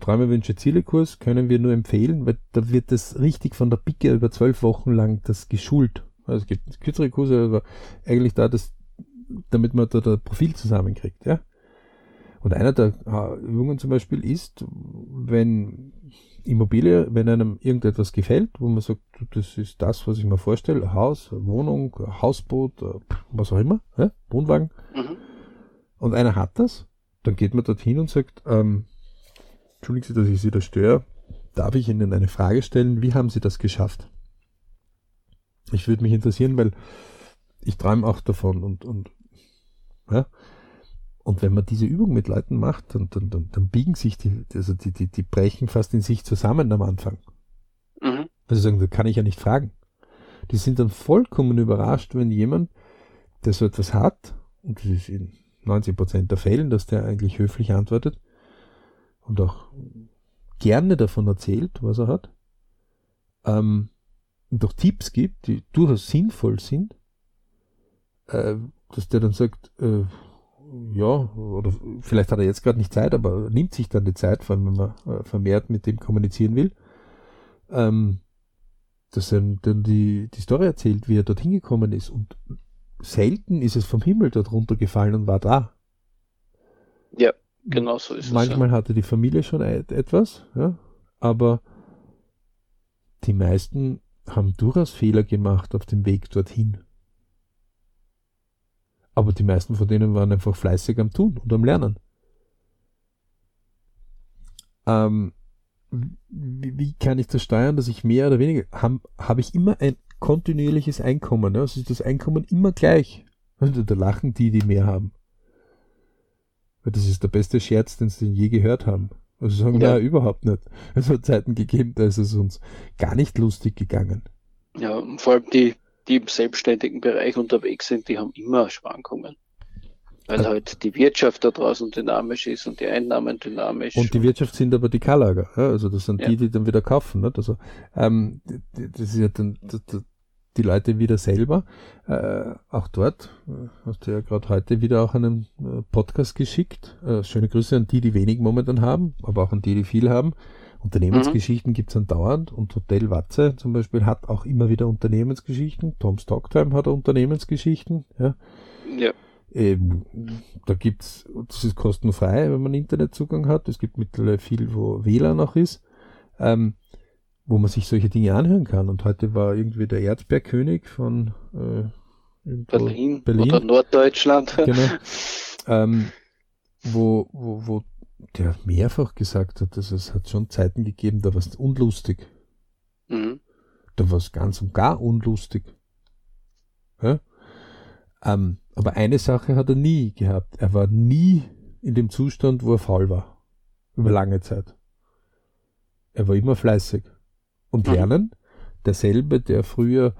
Träume, Wünsche, Ziele Kurs können wir nur empfehlen, weil da wird das richtig von der Picke über 12 Wochen lang das geschult. Also es gibt kürzere Kurse, aber eigentlich damit man da das Profil zusammenkriegt, ja. Und einer der Übungen zum Beispiel ist, wenn einem irgendetwas gefällt, wo man sagt, das ist das, was ich mir vorstelle, Haus, Wohnung, Hausboot, was auch immer, ja? Wohnwagen, und einer hat das, dann geht man dorthin und sagt, entschuldigen Sie, dass ich Sie da störe, darf ich Ihnen eine Frage stellen, wie haben Sie das geschafft? Ich würde mich interessieren, weil ich träume auch davon und ja. Und wenn man diese Übung mit Leuten macht, dann biegen sich die brechen fast in sich zusammen am Anfang. Mhm. Also sagen, da kann ich ja nicht fragen. Die sind dann vollkommen überrascht, wenn jemand, der so etwas hat, und das ist in 90% der Fällen, dass der eigentlich höflich antwortet und auch gerne davon erzählt, was er hat, und auch Tipps gibt, die durchaus sinnvoll sind, dass der dann sagt, oder vielleicht hat er jetzt gerade nicht Zeit, aber nimmt sich dann die Zeit, vor allem wenn man vermehrt mit dem kommunizieren will, dass er dann die Story erzählt, wie er dorthin gekommen ist, und selten ist es vom Himmel dort runtergefallen und war da. Ja, genau so ist es. Manchmal hatte die Familie schon etwas, ja, aber die meisten haben durchaus Fehler gemacht auf dem Weg dorthin. Aber die meisten von denen waren einfach fleißig am Tun und am Lernen. Wie kann ich das steuern, dass ich mehr oder weniger... Habe ich immer ein kontinuierliches Einkommen? Ne? Also ist das Einkommen immer gleich. Und da lachen die mehr haben. Weil das ist der beste Scherz, den sie je gehört haben. Also sagen, ja, überhaupt nicht. Es hat Zeiten gegeben, da ist es uns gar nicht lustig gegangen. Ja, und vor allem die im selbstständigen Bereich unterwegs sind, die haben immer Schwankungen. Weil halt die Wirtschaft da draußen dynamisch ist und die Einnahmen dynamisch. Und die Wirtschaft sind aber die K-Lager. Ja? Also das sind die dann wieder kaufen. Nicht? Also das ist ja dann die Leute wieder selber. Auch dort hast du ja gerade heute wieder auch einen Podcast geschickt. Schöne Grüße an die wenig momentan haben, aber auch an die viel haben. Unternehmensgeschichten gibt es andauernd, und Hotel Watze zum Beispiel hat auch immer wieder Unternehmensgeschichten. Tom's Talktime hat Unternehmensgeschichten. Ja. Ja. Da gibt's, das ist kostenfrei, wenn man Internetzugang hat. Es gibt mittlerweile viel, wo WLAN auch ist, wo man sich solche Dinge anhören kann. Und heute war irgendwie der Erzbergkönig von Berlin oder Norddeutschland. Genau. Wo der mehrfach gesagt hat, dass es hat schon Zeiten gegeben, da war es unlustig. Mhm. Da war es ganz und gar unlustig. Ja? Aber eine Sache hat er nie gehabt. Er war nie in dem Zustand, wo er faul war. Über lange Zeit. Er war immer fleißig. Und Lernen, derselbe, der früher...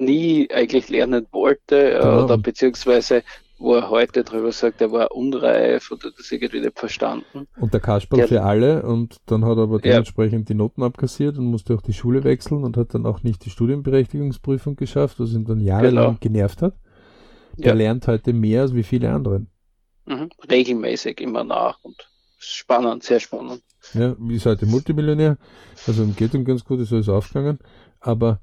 nie eigentlich lernen wollte, oder beziehungsweise wo er heute drüber sagt, er war unreif und hat das irgendwie nicht verstanden. Und der Kasperl für alle, und dann hat er aber dementsprechend die Noten abkassiert und musste auch die Schule wechseln und hat dann auch nicht die Studienberechtigungsprüfung geschafft, was ihn dann jahrelang genervt hat. Der lernt heute mehr als wie viele anderen. Mhm. Regelmäßig immer nach und spannend, sehr spannend. Ja, ist heute Multimillionär, also ihm geht ihm ganz gut, ist alles aufgegangen, aber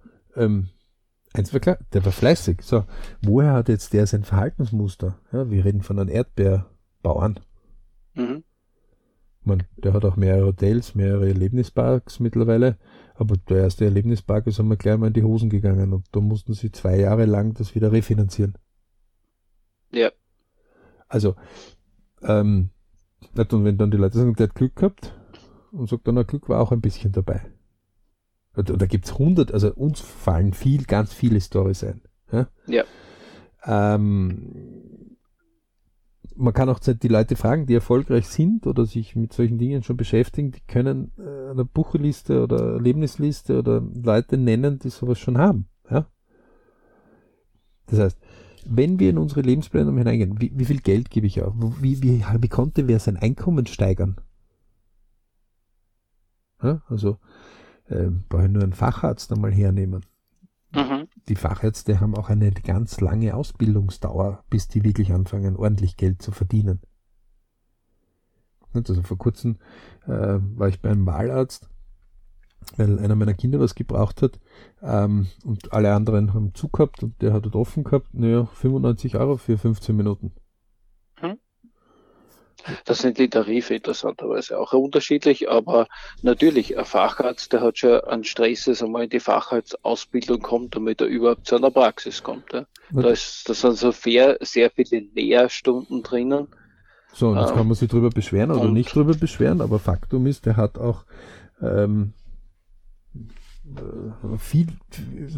eins war klar, der war fleißig. So, woher hat jetzt der sein Verhaltensmuster? Ja, wir reden von einem Erdbeerbauern. Mhm. Man, der hat auch mehrere Hotels, mehrere Erlebnisparks mittlerweile, aber der erste Erlebnispark ist einmal gleich mal in die Hosen gegangen und da mussten sie 2 Jahre lang das wieder refinanzieren. Ja. Also, und wenn dann die Leute sagen, der hat Glück gehabt und sagt dann, Glück war auch ein bisschen dabei. Und da gibt es 100, also uns fallen ganz viele Storys ein. Ja. Man kann auch die Leute fragen, die erfolgreich sind oder sich mit solchen Dingen schon beschäftigen, die können eine Buchliste oder Erlebnisliste oder Leute nennen, die sowas schon haben. Ja. Das heißt, wenn wir in unsere Lebensplanung hineingehen, wie viel Geld gebe ich auf? Wie konnte wer sein Einkommen steigern? Ja, also brauche ich nur einen Facharzt einmal hernehmen. Mhm. Die Fachärzte haben auch eine ganz lange Ausbildungsdauer, bis die wirklich anfangen, ordentlich Geld zu verdienen. Also vor kurzem war ich bei einem Wahlarzt, weil einer meiner Kinder was gebraucht hat und alle anderen haben zu gehabt und der hat dort offen gehabt, 95 € für 15 Minuten. Hm. Das sind die Tarife interessanterweise auch unterschiedlich, aber natürlich, ein Facharzt, der hat schon einen Stress, dass er mal in die Facharztausbildung kommt, damit er überhaupt zu einer Praxis kommt. Ja. Da sind so sehr viele Lehrstunden drinnen. So, und jetzt kann man sich drüber beschweren oder nicht drüber beschweren, aber Faktum ist, der hat auch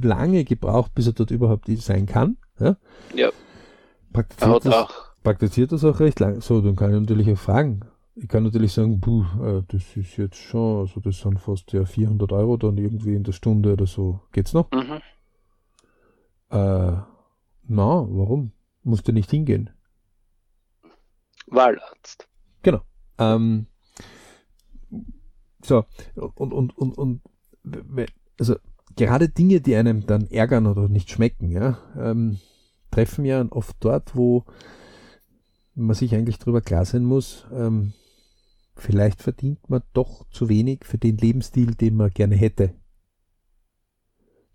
lange gebraucht, bis er dort überhaupt sein kann. Ja. Praktiziert das auch recht lang. So, dann kann ich natürlich auch fragen. Ich kann natürlich sagen, das ist jetzt schon, also das sind fast 400 € dann irgendwie in der Stunde oder so. Geht's noch? Mhm. Na, warum? Musst du nicht hingehen? Wahlarzt. Genau. So, und also gerade Dinge, die einem dann ärgern oder nicht schmecken, treffen ja oft dort, wo man sich eigentlich drüber klar sein muss, vielleicht verdient man doch zu wenig für den Lebensstil, den man gerne hätte.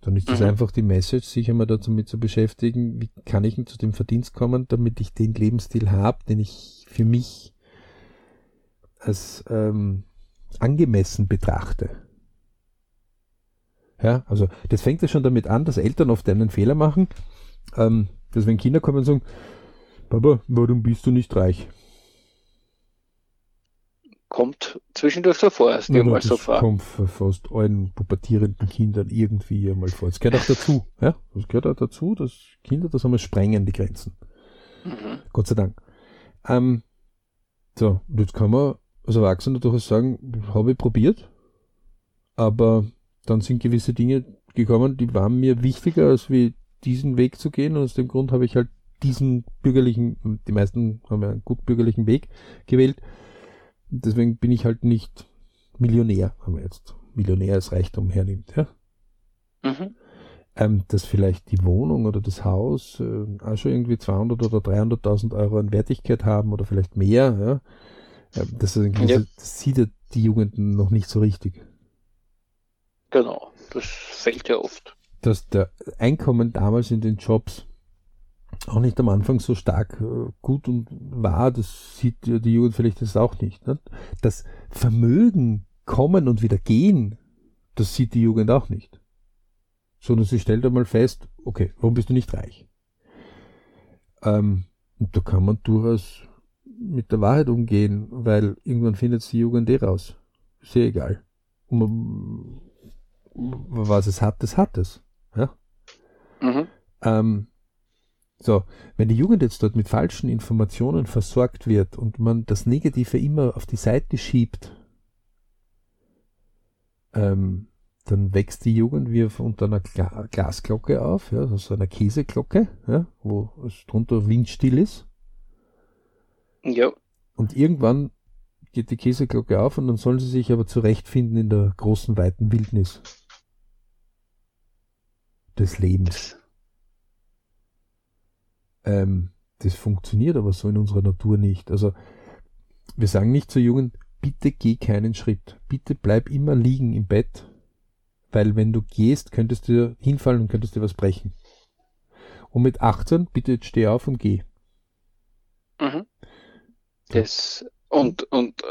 Dann ist das einfach die Message, sich einmal damit zu beschäftigen, wie kann ich zu dem Verdienst kommen, damit ich den Lebensstil habe, den ich für mich als angemessen betrachte. Ja, also das fängt ja schon damit an, dass Eltern oft einen Fehler machen, dass wenn Kinder kommen und sagen, Papa, warum bist du nicht reich? Kommt zwischendurch so vor, erst einmal so vor. Kommt fast allen pubertierenden Kindern irgendwie einmal vor. Das gehört auch dazu, ja? Das gehört auch dazu, dass Kinder das einmal sprengen, die Grenzen. Mhm. Gott sei Dank. So, jetzt kann man als Erwachsener durchaus sagen, habe ich probiert, aber dann sind gewisse Dinge gekommen, die waren mir wichtiger, als wie diesen Weg zu gehen, und aus dem Grund habe ich halt diesen bürgerlichen, die meisten haben ja einen gut bürgerlichen Weg gewählt, deswegen bin ich halt nicht Millionär, wenn man jetzt Millionär als Reichtum hernimmt. Ja? Mhm. Dass vielleicht die Wohnung oder das Haus auch schon irgendwie 200 oder 300.000 € an Wertigkeit haben oder vielleicht mehr, ja? Das sieht ja die Jugenden noch nicht so richtig. Genau, das fällt ja oft. Dass der Einkommen damals in den Jobs auch nicht am Anfang so stark gut und war, das sieht ja die Jugend vielleicht jetzt auch nicht. Ne? Das Vermögen kommen und wieder gehen, das sieht die Jugend auch nicht. Sondern sie stellt einmal fest, okay, warum bist du nicht reich? Und da kann man durchaus mit der Wahrheit umgehen, weil irgendwann findet die Jugend raus. Ist ja egal. Und man, was es hat, das hat es. Ja? Mhm. So, wenn die Jugend jetzt dort mit falschen Informationen versorgt wird und man das Negative immer auf die Seite schiebt, dann wächst die Jugend wie unter einer Glasglocke auf, ja, also einer Käseglocke, ja, wo es drunter windstill ist. Ja. Und irgendwann geht die Käseglocke auf und dann sollen sie sich aber zurechtfinden in der großen, weiten Wildnis des Lebens. Das funktioniert aber so in unserer Natur nicht. Also wir sagen nicht zu Jungen, bitte geh keinen Schritt. Bitte bleib immer liegen im Bett, weil wenn du gehst, könntest du hinfallen und könntest dir was brechen. Und mit 18, bitte jetzt steh auf und geh. Mhm. Das, und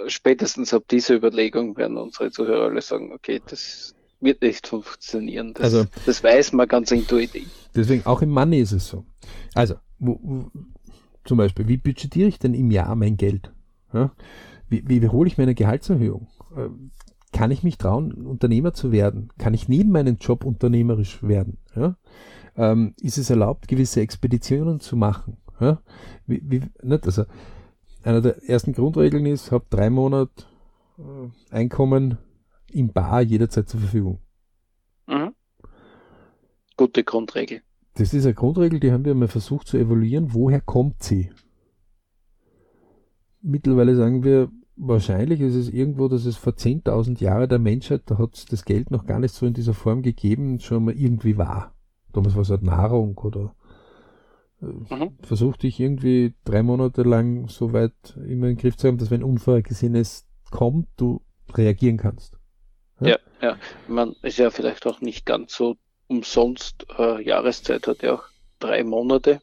spätestens ab dieser Überlegung werden unsere Zuhörer alle sagen, okay, das wird nicht funktionieren. Das weiß man ganz intuitiv. Deswegen, auch im Money ist es so. Also, zum Beispiel, wie budgetiere ich denn im Jahr mein Geld? Ja? Wie hole ich meine Gehaltserhöhung? Kann ich mich trauen, Unternehmer zu werden? Kann ich neben meinem Job unternehmerisch werden? Ja? Ist es erlaubt, gewisse Expeditionen zu machen? Ja? Nicht? Also, eine der ersten Grundregeln ist, hab 3 Monate Einkommen in bar jederzeit zur Verfügung. Mhm. Gute Grundregel. Das ist eine Grundregel, die haben wir mal versucht zu evaluieren. Woher kommt sie? Mittlerweile sagen wir, wahrscheinlich ist es irgendwo, dass es vor 10.000 Jahren der Menschheit, da hat es das Geld noch gar nicht so in dieser Form gegeben, schon mal irgendwie war. Damals war es halt Nahrung oder versuchte ich irgendwie 3 Monate lang so weit immer in den Griff zu haben, dass wenn Unvorhergesehenes kommt, du reagieren kannst. Ja. Man ist ja vielleicht auch nicht ganz so umsonst, Jahreszeit hat ja auch 3 Monate.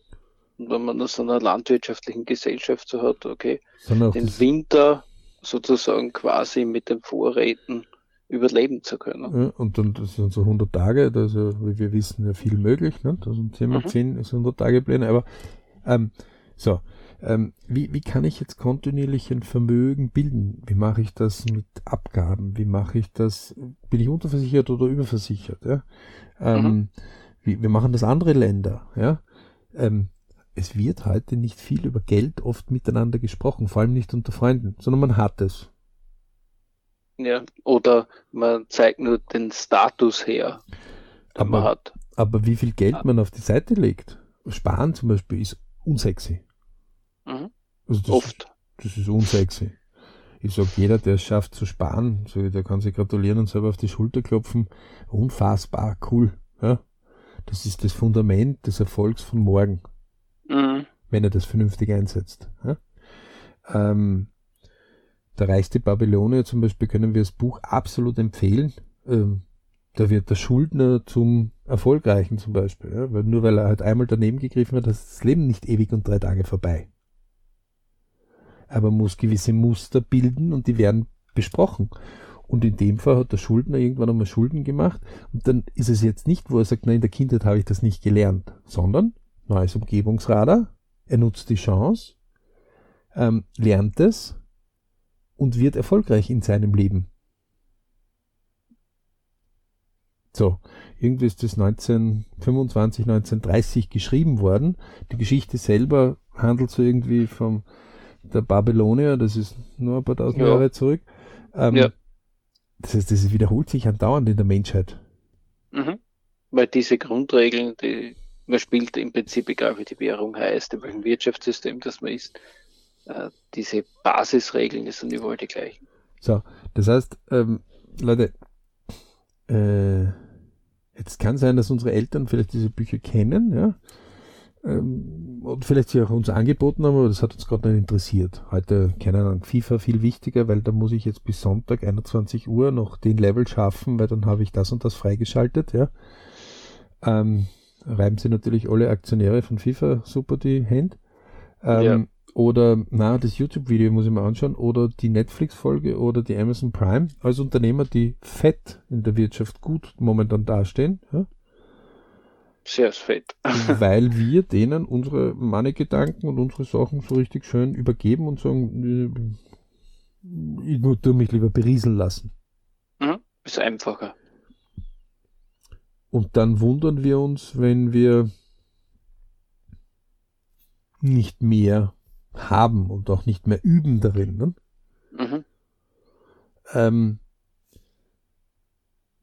Und wenn man das in einer landwirtschaftlichen Gesellschaft so hat, okay, den Winter sozusagen quasi mit den Vorräten überleben zu können. Ja, und dann das sind so 100 Tage, da ist ja, wie wir wissen, ja viel möglich, ne? Das sind 10 mal 10, ist 100 Tage Pläne, aber wie kann ich jetzt kontinuierlich ein Vermögen bilden? Wie mache ich das mit Abgaben? Wie mache ich das? Bin ich unterversichert oder überversichert? Ja? Wie machen das andere Länder? Ja? Es wird heute nicht viel über Geld oft miteinander gesprochen, vor allem nicht unter Freunden, sondern man hat es. Ja, oder man zeigt nur den Status her, den man hat. Aber wie viel Geld man auf die Seite legt, Sparen zum Beispiel, ist unsexy. Mhm. Also das ist unsexy. Ich sage, jeder, der es schafft zu sparen, der kann sich gratulieren und selber auf die Schulter klopfen. Unfassbar cool. Ja? Das ist das Fundament des Erfolgs von morgen, wenn er das vernünftig einsetzt. Ja? Der reichste Babylonier zum Beispiel können wir das Buch absolut empfehlen. Da wird der Schuldner zum Erfolgreichen zum Beispiel. Ja? Weil nur weil er halt einmal daneben gegriffen hat, ist das Leben nicht ewig und 3 Tage vorbei. Aber man muss gewisse Muster bilden und die werden besprochen. Und in dem Fall hat der Schuldner irgendwann einmal Schulden gemacht. Und dann ist es jetzt nicht, wo er sagt, nein, in der Kindheit habe ich das nicht gelernt. Sondern, neues Umgebungsradar, er nutzt die Chance, lernt es, und wird erfolgreich in seinem Leben. So, irgendwie ist das 1925, 1930 geschrieben worden. Die Geschichte selber handelt so irgendwie von der Babylonier, das ist nur ein paar tausend Jahre zurück. Das heißt, das wiederholt sich andauernd in der Menschheit. Mhm. Weil diese Grundregeln, man spielt im Prinzip, egal wie die Währung heißt, in welchem Wirtschaftssystem das man ist, diese Basisregeln, das sind überall die gleichen. So, das heißt, Leute, jetzt kann sein, dass unsere Eltern vielleicht diese Bücher kennen, ja, und vielleicht sie auch uns angeboten haben, aber das hat uns gerade nicht interessiert. Heute, keine Ahnung, FIFA viel wichtiger, weil da muss ich jetzt bis Sonntag 21 Uhr noch den Level schaffen, weil dann habe ich das und das freigeschaltet, ja. Reiben sie natürlich alle Aktionäre von FIFA super die Hände. Oder, das YouTube-Video muss ich mir anschauen, oder die Netflix-Folge oder die Amazon Prime, als Unternehmer, die fett in der Wirtschaft gut momentan dastehen. Ja? Sehr fett. Weil wir denen unsere Money-Gedanken und unsere Sachen so richtig schön übergeben und sagen, ich tue mich lieber berieseln lassen. Mhm. Ist einfacher. Und dann wundern wir uns, wenn wir nicht mehr haben und auch nicht mehr üben darin. Ne? Mhm.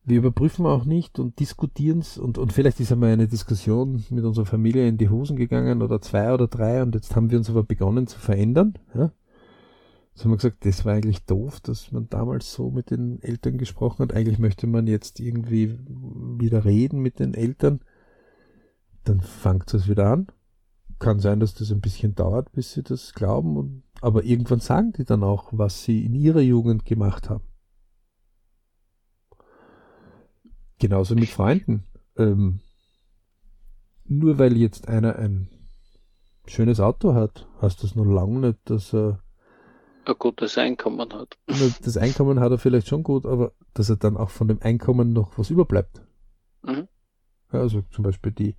Wir überprüfen auch nicht und diskutieren es und vielleicht ist einmal eine Diskussion mit unserer Familie in die Hosen gegangen oder zwei oder drei und jetzt haben wir uns aber begonnen zu verändern. Ja? Jetzt haben wir gesagt, das war eigentlich doof, dass man damals so mit den Eltern gesprochen hat. Eigentlich möchte man jetzt irgendwie wieder reden mit den Eltern. Dann fängt es wieder an. Kann sein, dass das ein bisschen dauert, bis sie das glauben. Aber irgendwann sagen die dann auch, was sie in ihrer Jugend gemacht haben. Genauso mit Freunden. Nur weil jetzt einer ein schönes Auto hat, heißt das noch lange nicht, dass er ein gutes Einkommen hat. Das Einkommen hat er vielleicht schon gut, aber dass er dann auch von dem Einkommen noch was überbleibt. Mhm. Ja, also zum Beispiel die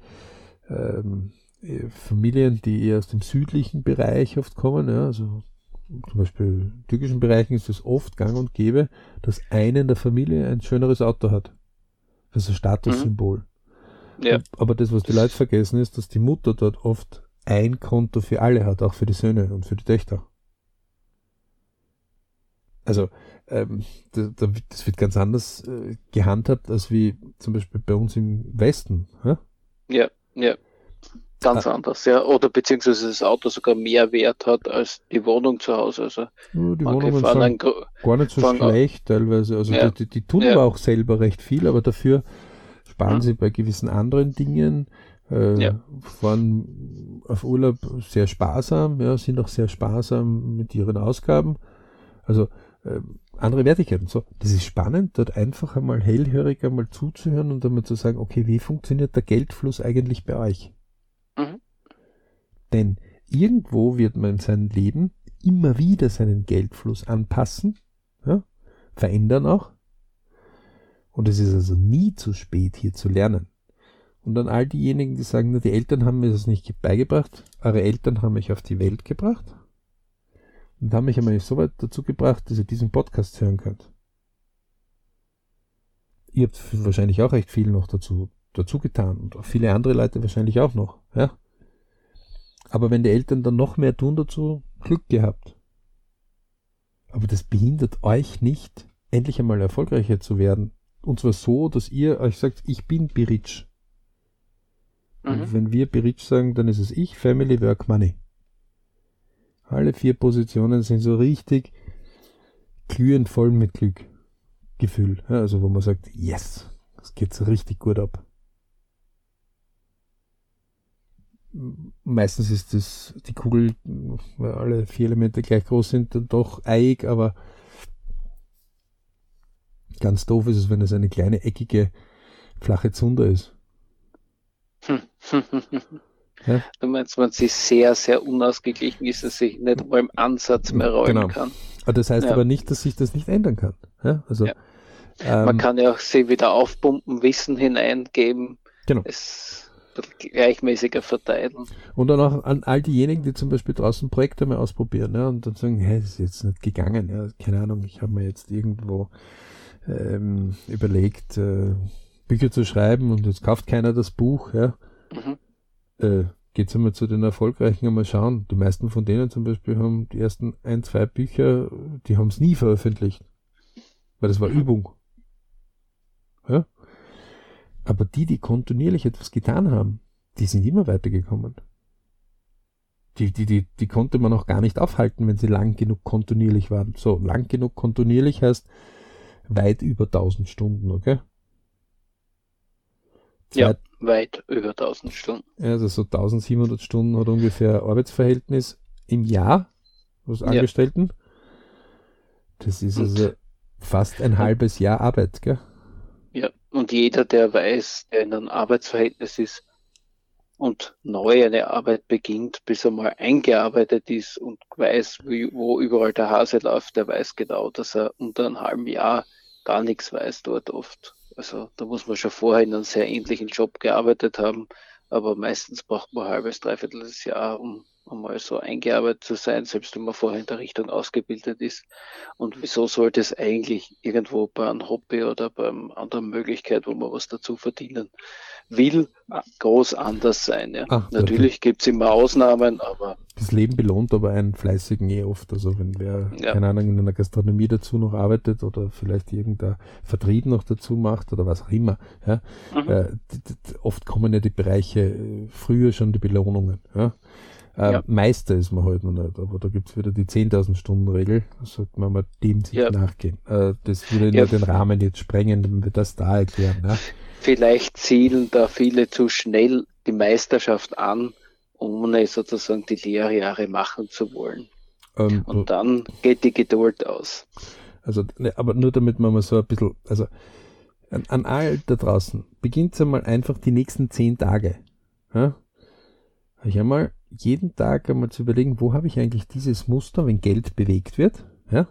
Familien, die eher aus dem südlichen Bereich oft kommen, ja, also zum Beispiel in türkischen Bereichen ist es oft gang und gäbe, dass einer in der Familie ein schöneres Auto hat. Also Statussymbol. Ja. Aber das, was die Leute vergessen, ist, dass die Mutter dort oft ein Konto für alle hat, auch für die Söhne und für die Töchter. Also das wird ganz anders gehandhabt, als wie zum Beispiel bei uns im Westen. Ja, ja. Ja. Ganz anders, ja. Oder beziehungsweise das Auto sogar mehr Wert hat als die Wohnung zu Hause. Also ja, die Wohnungen sind gar nicht so schlecht teilweise. Also ja. die tun ja. aber auch selber recht viel, aber dafür sparen sie bei gewissen anderen Dingen, fahren auf Urlaub sehr sparsam, ja, sind auch sehr sparsam mit ihren Ausgaben. Also andere Wertigkeiten. So, das ist spannend, dort einfach einmal hellhörig einmal zuzuhören und einmal zu sagen, okay, wie funktioniert der Geldfluss eigentlich bei euch? Mhm. Denn irgendwo wird man in seinem Leben immer wieder seinen Geldfluss anpassen, ja, verändern auch. Und es ist also nie zu spät, hier zu lernen. Und an all diejenigen, die sagen, na, die Eltern haben mir das nicht beigebracht, eure Eltern haben mich auf die Welt gebracht und haben mich einmal so weit dazu gebracht, dass ihr diesen Podcast hören könnt. Ihr habt wahrscheinlich auch recht viel noch dazu getan und viele andere Leute wahrscheinlich auch noch, ja. Aber wenn die Eltern dann noch mehr tun dazu, Glück gehabt. Aber das behindert euch nicht, endlich einmal erfolgreicher zu werden. Und zwar so, dass ihr euch sagt, ich bin Beritsch. Mhm. Und wenn wir Beritsch sagen, dann ist es ich, Family, Work, Money. Alle 4 Positionen sind so richtig glühend voll mit Glück. Gefühl. Ja, also wo man sagt, yes, das geht so richtig gut ab. Meistens ist das die Kugel, weil alle 4 Elemente gleich groß sind, dann doch eiig, aber ganz doof ist es, wenn es eine kleine, eckige, flache Zunder ist. Ja? Du meinst, wenn sie sehr, sehr unausgeglichen ist, dass sich nicht mal im Ansatz mehr rollen kann. Aber das heißt aber nicht, dass sich das nicht ändern kann. Ja? Also, man kann ja auch sie wieder aufpumpen, Wissen hineingeben. Genau. Es gleichmäßiger verteilen. Und dann auch an all diejenigen, die zum Beispiel draußen Projekte mal ausprobieren, ja, und dann sagen, hey, das ist jetzt nicht gegangen, ja, keine Ahnung, ich habe mir jetzt irgendwo überlegt, Bücher zu schreiben und jetzt kauft keiner das Buch, ja. Mhm. Geht's einmal zu den Erfolgreichen einmal schauen. Die meisten von denen zum Beispiel haben die ersten 1, 2 Bücher, die haben es nie veröffentlicht, weil das war Übung. Ja. Aber die kontinuierlich etwas getan haben, die sind immer weitergekommen. Die konnte man auch gar nicht aufhalten, wenn sie lang genug kontinuierlich waren. So, lang genug kontinuierlich heißt weit über 1000 Stunden, okay? Ja, weit über 1000 Stunden. Also so 1700 Stunden hat ungefähr Arbeitsverhältnis im Jahr, was Angestellten. Das ist also fast ein halbes Jahr Arbeit, gell? Ja, und jeder, der weiß, der in einem Arbeitsverhältnis ist und neu eine Arbeit beginnt, bis er mal eingearbeitet ist und weiß, wo überall der Hase läuft, der weiß genau, dass er unter einem halben Jahr gar nichts weiß dort oft. Also da muss man schon vorher in einem sehr ähnlichen Job gearbeitet haben, aber meistens braucht man ein halbes, dreiviertel Jahr, um einmal so eingearbeitet zu sein, selbst wenn man vorher in der Richtung ausgebildet ist. Und wieso sollte es eigentlich irgendwo bei einem Hobby oder bei einer anderen Möglichkeit, wo man was dazu verdienen will, groß anders sein. Ja. Ach, natürlich gibt es immer Ausnahmen, aber... Das Leben belohnt aber einen Fleißigen oft. Also wenn wer, keine Ahnung, in einer Gastronomie dazu noch arbeitet oder vielleicht irgendein Vertrieb noch dazu macht oder was auch immer. Ja. Mhm. Oft kommen ja die Bereiche früher schon die Belohnungen. Ja. Meister ist man heute noch nicht, aber da gibt es wieder die 10.000-Stunden-Regel, da sollte man mal dem sich nachgehen. Das würde nur den Rahmen jetzt sprengen, wenn wir das da erklären. Ja? Vielleicht zielen da viele zu schnell die Meisterschaft an, ohne sozusagen die Lehrjahre machen zu wollen. Und dann geht die Geduld aus. Also, aber nur damit man mal so ein bisschen, also an all da draußen, beginnt einmal einfach die nächsten 10 Tage. Ja? Ich einmal jeden Tag einmal zu überlegen, wo habe ich eigentlich dieses Muster, wenn Geld bewegt wird, ja?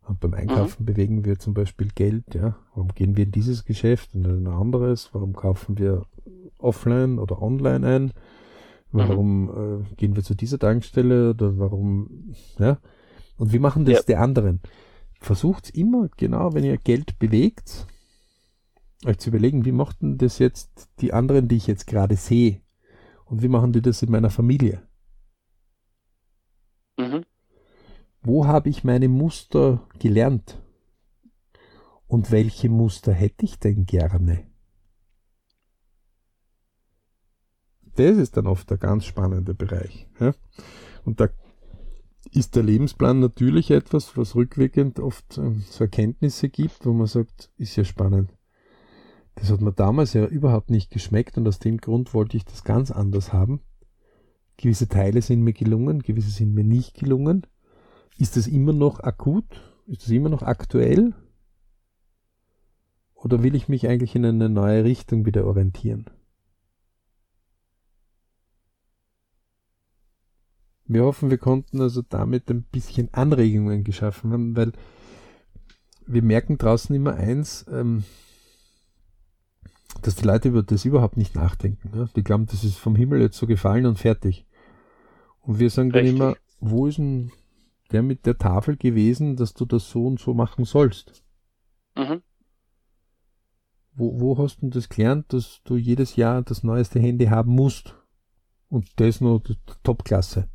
Und beim Einkaufen bewegen wir zum Beispiel Geld, ja? Warum gehen wir in dieses Geschäft und in ein anderes? Warum kaufen wir offline oder online ein? Warum gehen wir zu dieser Tankstelle oder warum, ja? Und wie machen das die anderen? Versucht immer, genau, wenn ihr Geld bewegt, euch zu überlegen, wie machten das jetzt die anderen, die ich jetzt gerade sehe? Und wie machen die das in meiner Familie? Mhm. Wo habe ich meine Muster gelernt? Und welche Muster hätte ich denn gerne? Das ist dann oft der ganz spannende Bereich. Ja? Und da ist der Lebensplan natürlich etwas, was rückwirkend oft so Erkenntnisse gibt, wo man sagt, ist ja spannend. Das hat mir damals ja überhaupt nicht geschmeckt und aus dem Grund wollte ich das ganz anders haben. Gewisse Teile sind mir gelungen, gewisse sind mir nicht gelungen. Ist das immer noch akut? Ist das immer noch aktuell? Oder will ich mich eigentlich in eine neue Richtung wieder orientieren? Wir hoffen, wir konnten also damit ein bisschen Anregungen geschaffen haben, weil wir merken draußen immer eins, dass die Leute über das überhaupt nicht nachdenken. Ne? Die glauben, das ist vom Himmel jetzt so gefallen und fertig. Und wir sagen dann immer, wo ist denn der mit der Tafel gewesen, dass du das so und so machen sollst? Mhm. Wo hast du das gelernt, dass du jedes Jahr das neueste Handy haben musst? Und das noch die Top-Klasse.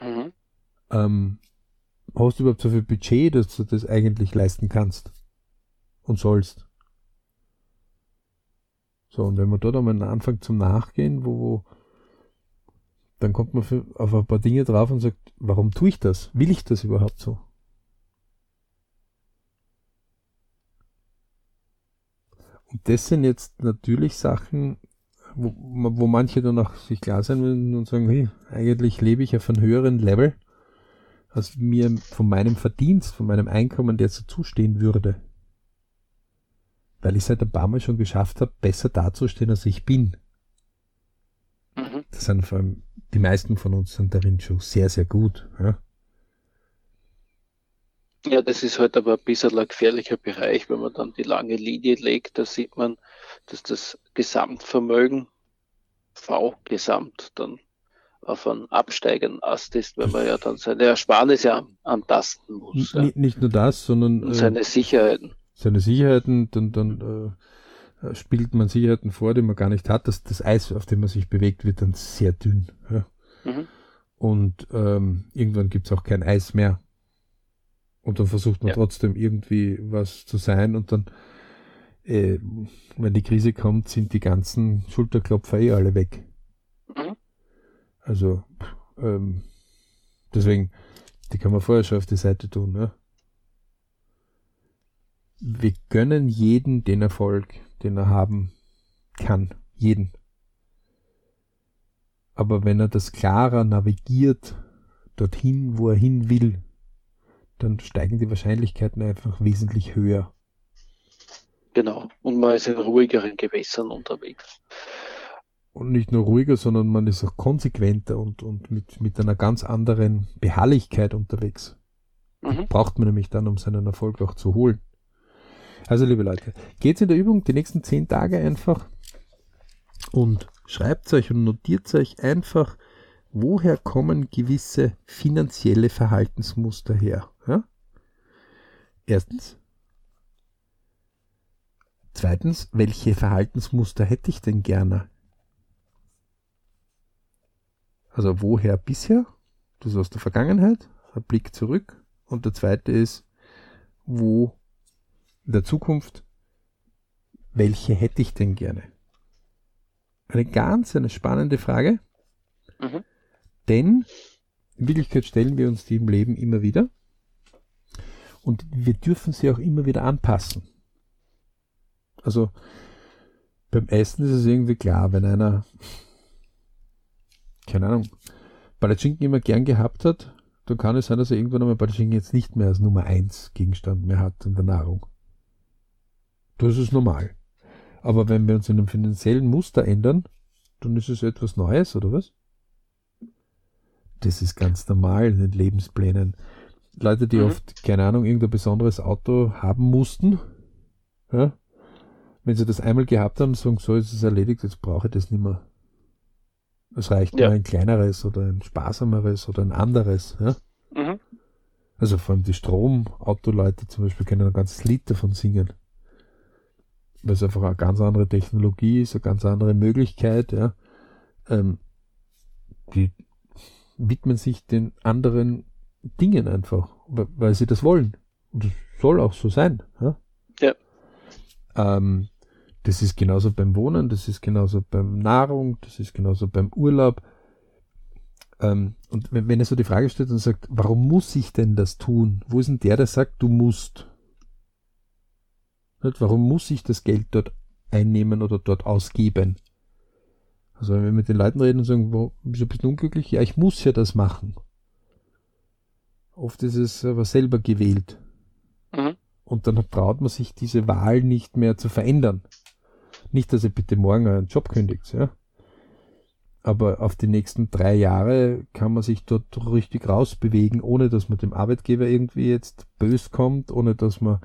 Mhm. Hast du überhaupt so viel Budget, dass du das eigentlich leisten kannst und sollst? So, und wenn man dort einmal anfängt zum Nachgehen, dann kommt man auf ein paar Dinge drauf und sagt, warum tue ich das? Will ich das überhaupt so? Und das sind jetzt natürlich Sachen, wo manche dann auch sich klar sein müssen und sagen, hey, eigentlich lebe ich auf einem höheren Level, als mir von meinem Verdienst, von meinem Einkommen, der so zustehen würde. Weil ich es halt ein paar Mal schon geschafft habe, besser dazustehen, als ich bin. Mhm. Das sind vor allem, die meisten von uns sind darin schon sehr, sehr gut. Ja, das ist halt aber ein bisschen ein gefährlicher Bereich, wenn man dann die lange Linie legt, da sieht man, dass das Gesamtvermögen, Gesamt, dann auf einen absteigenden Ast ist, weil man ja dann seine Ersparnisse antasten muss. Nicht nur das, sondern... Und seine Sicherheiten. Seine Sicherheiten, dann spielt man Sicherheiten vor, die man gar nicht hat. Das Eis, auf dem man sich bewegt, wird dann sehr dünn. Ja. Mhm. Und irgendwann gibt es auch kein Eis mehr. Und dann versucht man trotzdem irgendwie was zu sein. Und dann, wenn die Krise kommt, sind die ganzen Schulterklopfer alle weg. Mhm. Also deswegen, die kann man vorher schon auf die Seite tun. Ja. Wir gönnen jeden den Erfolg, den er haben kann. Jeden. Aber wenn er das klarer navigiert, dorthin, wo er hin will, dann steigen die Wahrscheinlichkeiten einfach wesentlich höher. Genau. Und man ist in ruhigeren Gewässern unterwegs. Und nicht nur ruhiger, sondern man ist auch konsequenter und mit einer ganz anderen Beharrlichkeit unterwegs. Mhm. Braucht man nämlich dann, um seinen Erfolg auch zu holen. Also liebe Leute, geht's in der Übung die nächsten 10 Tage einfach und Schreibt euch und notiert euch einfach, woher kommen gewisse finanzielle Verhaltensmuster her. Ja? Erstens. Zweitens, welche Verhaltensmuster hätte ich denn gerne? Also woher bisher? Das ist aus der Vergangenheit, ein Blick zurück. Und der zweite ist, wo in der Zukunft, welche hätte ich denn gerne? Eine spannende Frage. Mhm. Denn in Wirklichkeit stellen wir uns die im Leben immer wieder und wir dürfen sie auch immer wieder anpassen. Also beim Essen ist es irgendwie klar, wenn einer, keine Ahnung, Palatschinken immer gern gehabt hat, dann kann es sein, dass er irgendwann einmal Palatschinken jetzt nicht mehr als Nummer 1 Gegenstand mehr hat in der Nahrung. Das ist normal. Aber wenn wir uns in einem finanziellen Muster ändern, dann ist es etwas Neues, oder was? Das ist ganz normal in den Lebensplänen. Leute, die oft, keine Ahnung, irgendein besonderes Auto haben mussten, ja, wenn sie das einmal gehabt haben, sagen, so ist es erledigt, jetzt brauche ich das nicht mehr. Es reicht nur ein kleineres oder ein sparsameres oder ein anderes. Ja? Mhm. Also vor allem die Stromautoleute zum Beispiel können ein ganzes Lied davon singen. Weil es einfach eine ganz andere Technologie ist, eine ganz andere Möglichkeit. Ja? Die widmen sich den anderen Dingen einfach, weil sie das wollen. Und das soll auch so sein. Ja. Das ist genauso beim Wohnen, das ist genauso beim Nahrung, das ist genauso beim Urlaub. Und wenn er so die Frage stellt und sagt, warum muss ich denn das tun? Wo ist denn der sagt, du musst? Nicht? Warum muss ich das Geld dort einnehmen oder dort ausgeben? Also wenn wir mit den Leuten reden und sagen, wieso bist du unglücklich? Ja, ich muss ja das machen. Oft ist es aber selber gewählt. Mhm. Und dann traut man sich diese Wahl nicht mehr zu verändern. Nicht, dass ihr bitte morgen einen Job kündigt, ja. Aber auf die nächsten 3 Jahre kann man sich dort richtig rausbewegen, ohne dass man dem Arbeitgeber irgendwie jetzt böse kommt, ohne dass man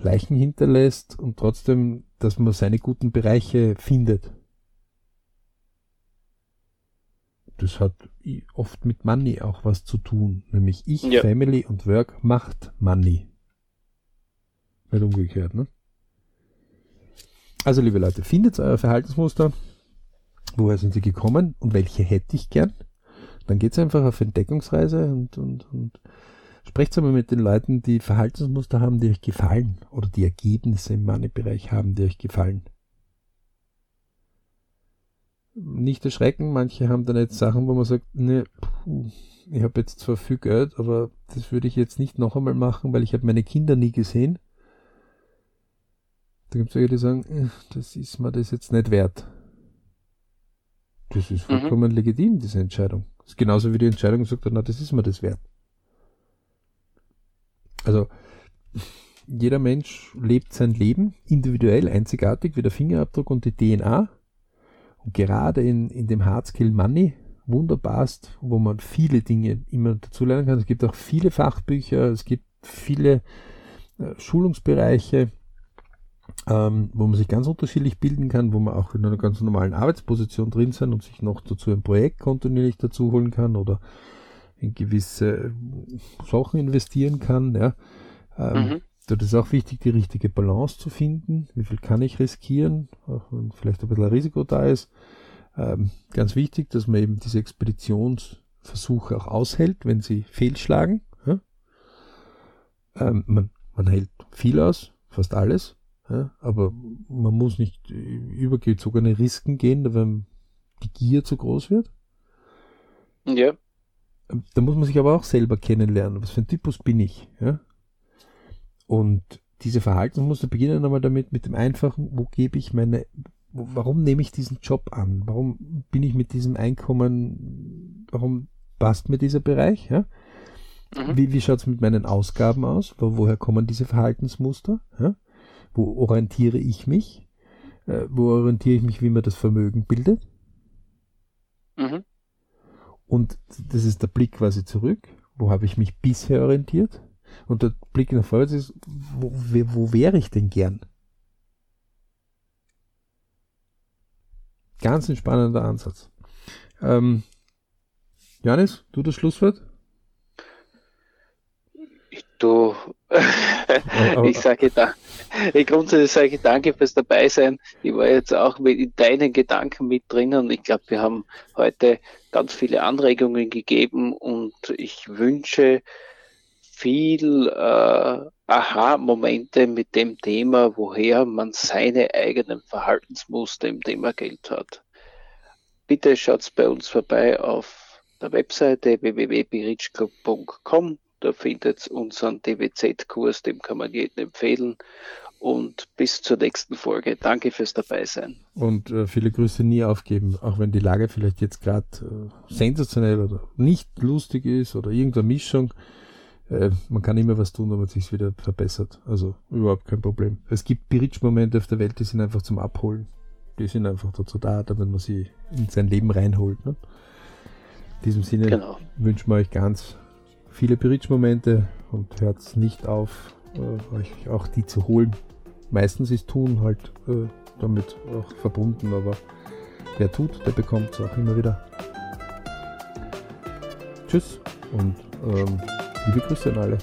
Leichen hinterlässt und trotzdem, dass man seine guten Bereiche findet. Das hat oft mit Money auch was zu tun. Nämlich Family und Work macht Money. Nicht umgekehrt, ne? Also, liebe Leute, findet euer Verhaltensmuster. Woher sind sie gekommen? Und welche hätte ich gern? Dann geht's einfach auf Entdeckungsreise und sprecht einmal mit den Leuten, die Verhaltensmuster haben, die euch gefallen. Oder die Ergebnisse im Money-Bereich haben, die euch gefallen. Nicht erschrecken, manche haben dann jetzt Sachen, wo man sagt, ne, ich habe jetzt zwar viel Geld, aber das würde ich jetzt nicht noch einmal machen, weil ich habe meine Kinder nie gesehen. Da gibt es welche, die sagen, das ist mir das jetzt nicht wert. Das ist vollkommen legitim, diese Entscheidung. Das ist genauso wie die Entscheidung sagt, na, das ist mir das wert. Also, jeder Mensch lebt sein Leben individuell, einzigartig, wie der Fingerabdruck und die DNA. Und gerade in dem Hardskill Money, wunderbarst, wo man viele Dinge immer dazulernen kann. Es gibt auch viele Fachbücher, es gibt viele Schulungsbereiche, wo man sich ganz unterschiedlich bilden kann, wo man auch in einer ganz normalen Arbeitsposition drin sein und sich noch dazu ein Projekt kontinuierlich dazu holen kann oder in gewisse Sachen investieren kann. Ja. Das ist auch wichtig, die richtige Balance zu finden. Wie viel kann ich riskieren? Auch wenn vielleicht ein bisschen ein Risiko da ist. Ganz wichtig, dass man eben diese Expeditionsversuche auch aushält, wenn sie fehlschlagen. Ja. Man hält viel aus, fast alles. Ja, aber man muss nicht übergezogene Risiken gehen, wenn die Gier zu groß wird. Ja. Da muss man sich aber auch selber kennenlernen. Was für ein Typus bin ich? Ja? Und diese Verhaltensmuster beginnen einmal damit, mit dem einfachen, warum nehme ich diesen Job an? Warum bin ich mit diesem Einkommen, warum passt mir dieser Bereich? Ja? Wie schaut es mit meinen Ausgaben aus? Woher kommen diese Verhaltensmuster? Ja? Wo orientiere ich mich? Wie man das Vermögen bildet? Und das ist der Blick quasi zurück. Wo habe ich mich bisher orientiert? Und der Blick nach vorwärts ist, wo wäre ich denn gern? Ganz ein spannender Ansatz. Johannes, du das Schlusswort? Ich sage da. Grundsätzlich sage ich danke fürs Dabeisein. Ich war jetzt auch in deinen Gedanken mit drinnen. Ich glaube, wir haben heute ganz viele Anregungen gegeben und ich wünsche viel Aha-Momente mit dem Thema, woher man seine eigenen Verhaltensmuster im Thema Geld hat. Bitte schaut bei uns vorbei auf der Webseite www.beritschclub.com. Da findet unseren DWZ-Kurs, dem kann man jedem empfehlen. Und bis zur nächsten Folge. Danke fürs Dabeisein. Und viele Grüße nie aufgeben, auch wenn die Lage vielleicht jetzt gerade sensationell oder nicht lustig ist oder irgendeine Mischung. Man kann immer was tun, damit es sich wieder verbessert. Also überhaupt kein Problem. Es gibt Bridge-Momente auf der Welt, die sind einfach zum Abholen. Die sind einfach dazu da, damit man sie in sein Leben reinholt. Ne? In diesem Sinne wünschen wir euch ganz viele Bridge-Momente und hört nicht auf, euch auch die zu holen. Meistens ist Tun halt damit auch verbunden, aber wer tut, der bekommt es auch immer wieder. Tschüss und liebe Grüße an alle.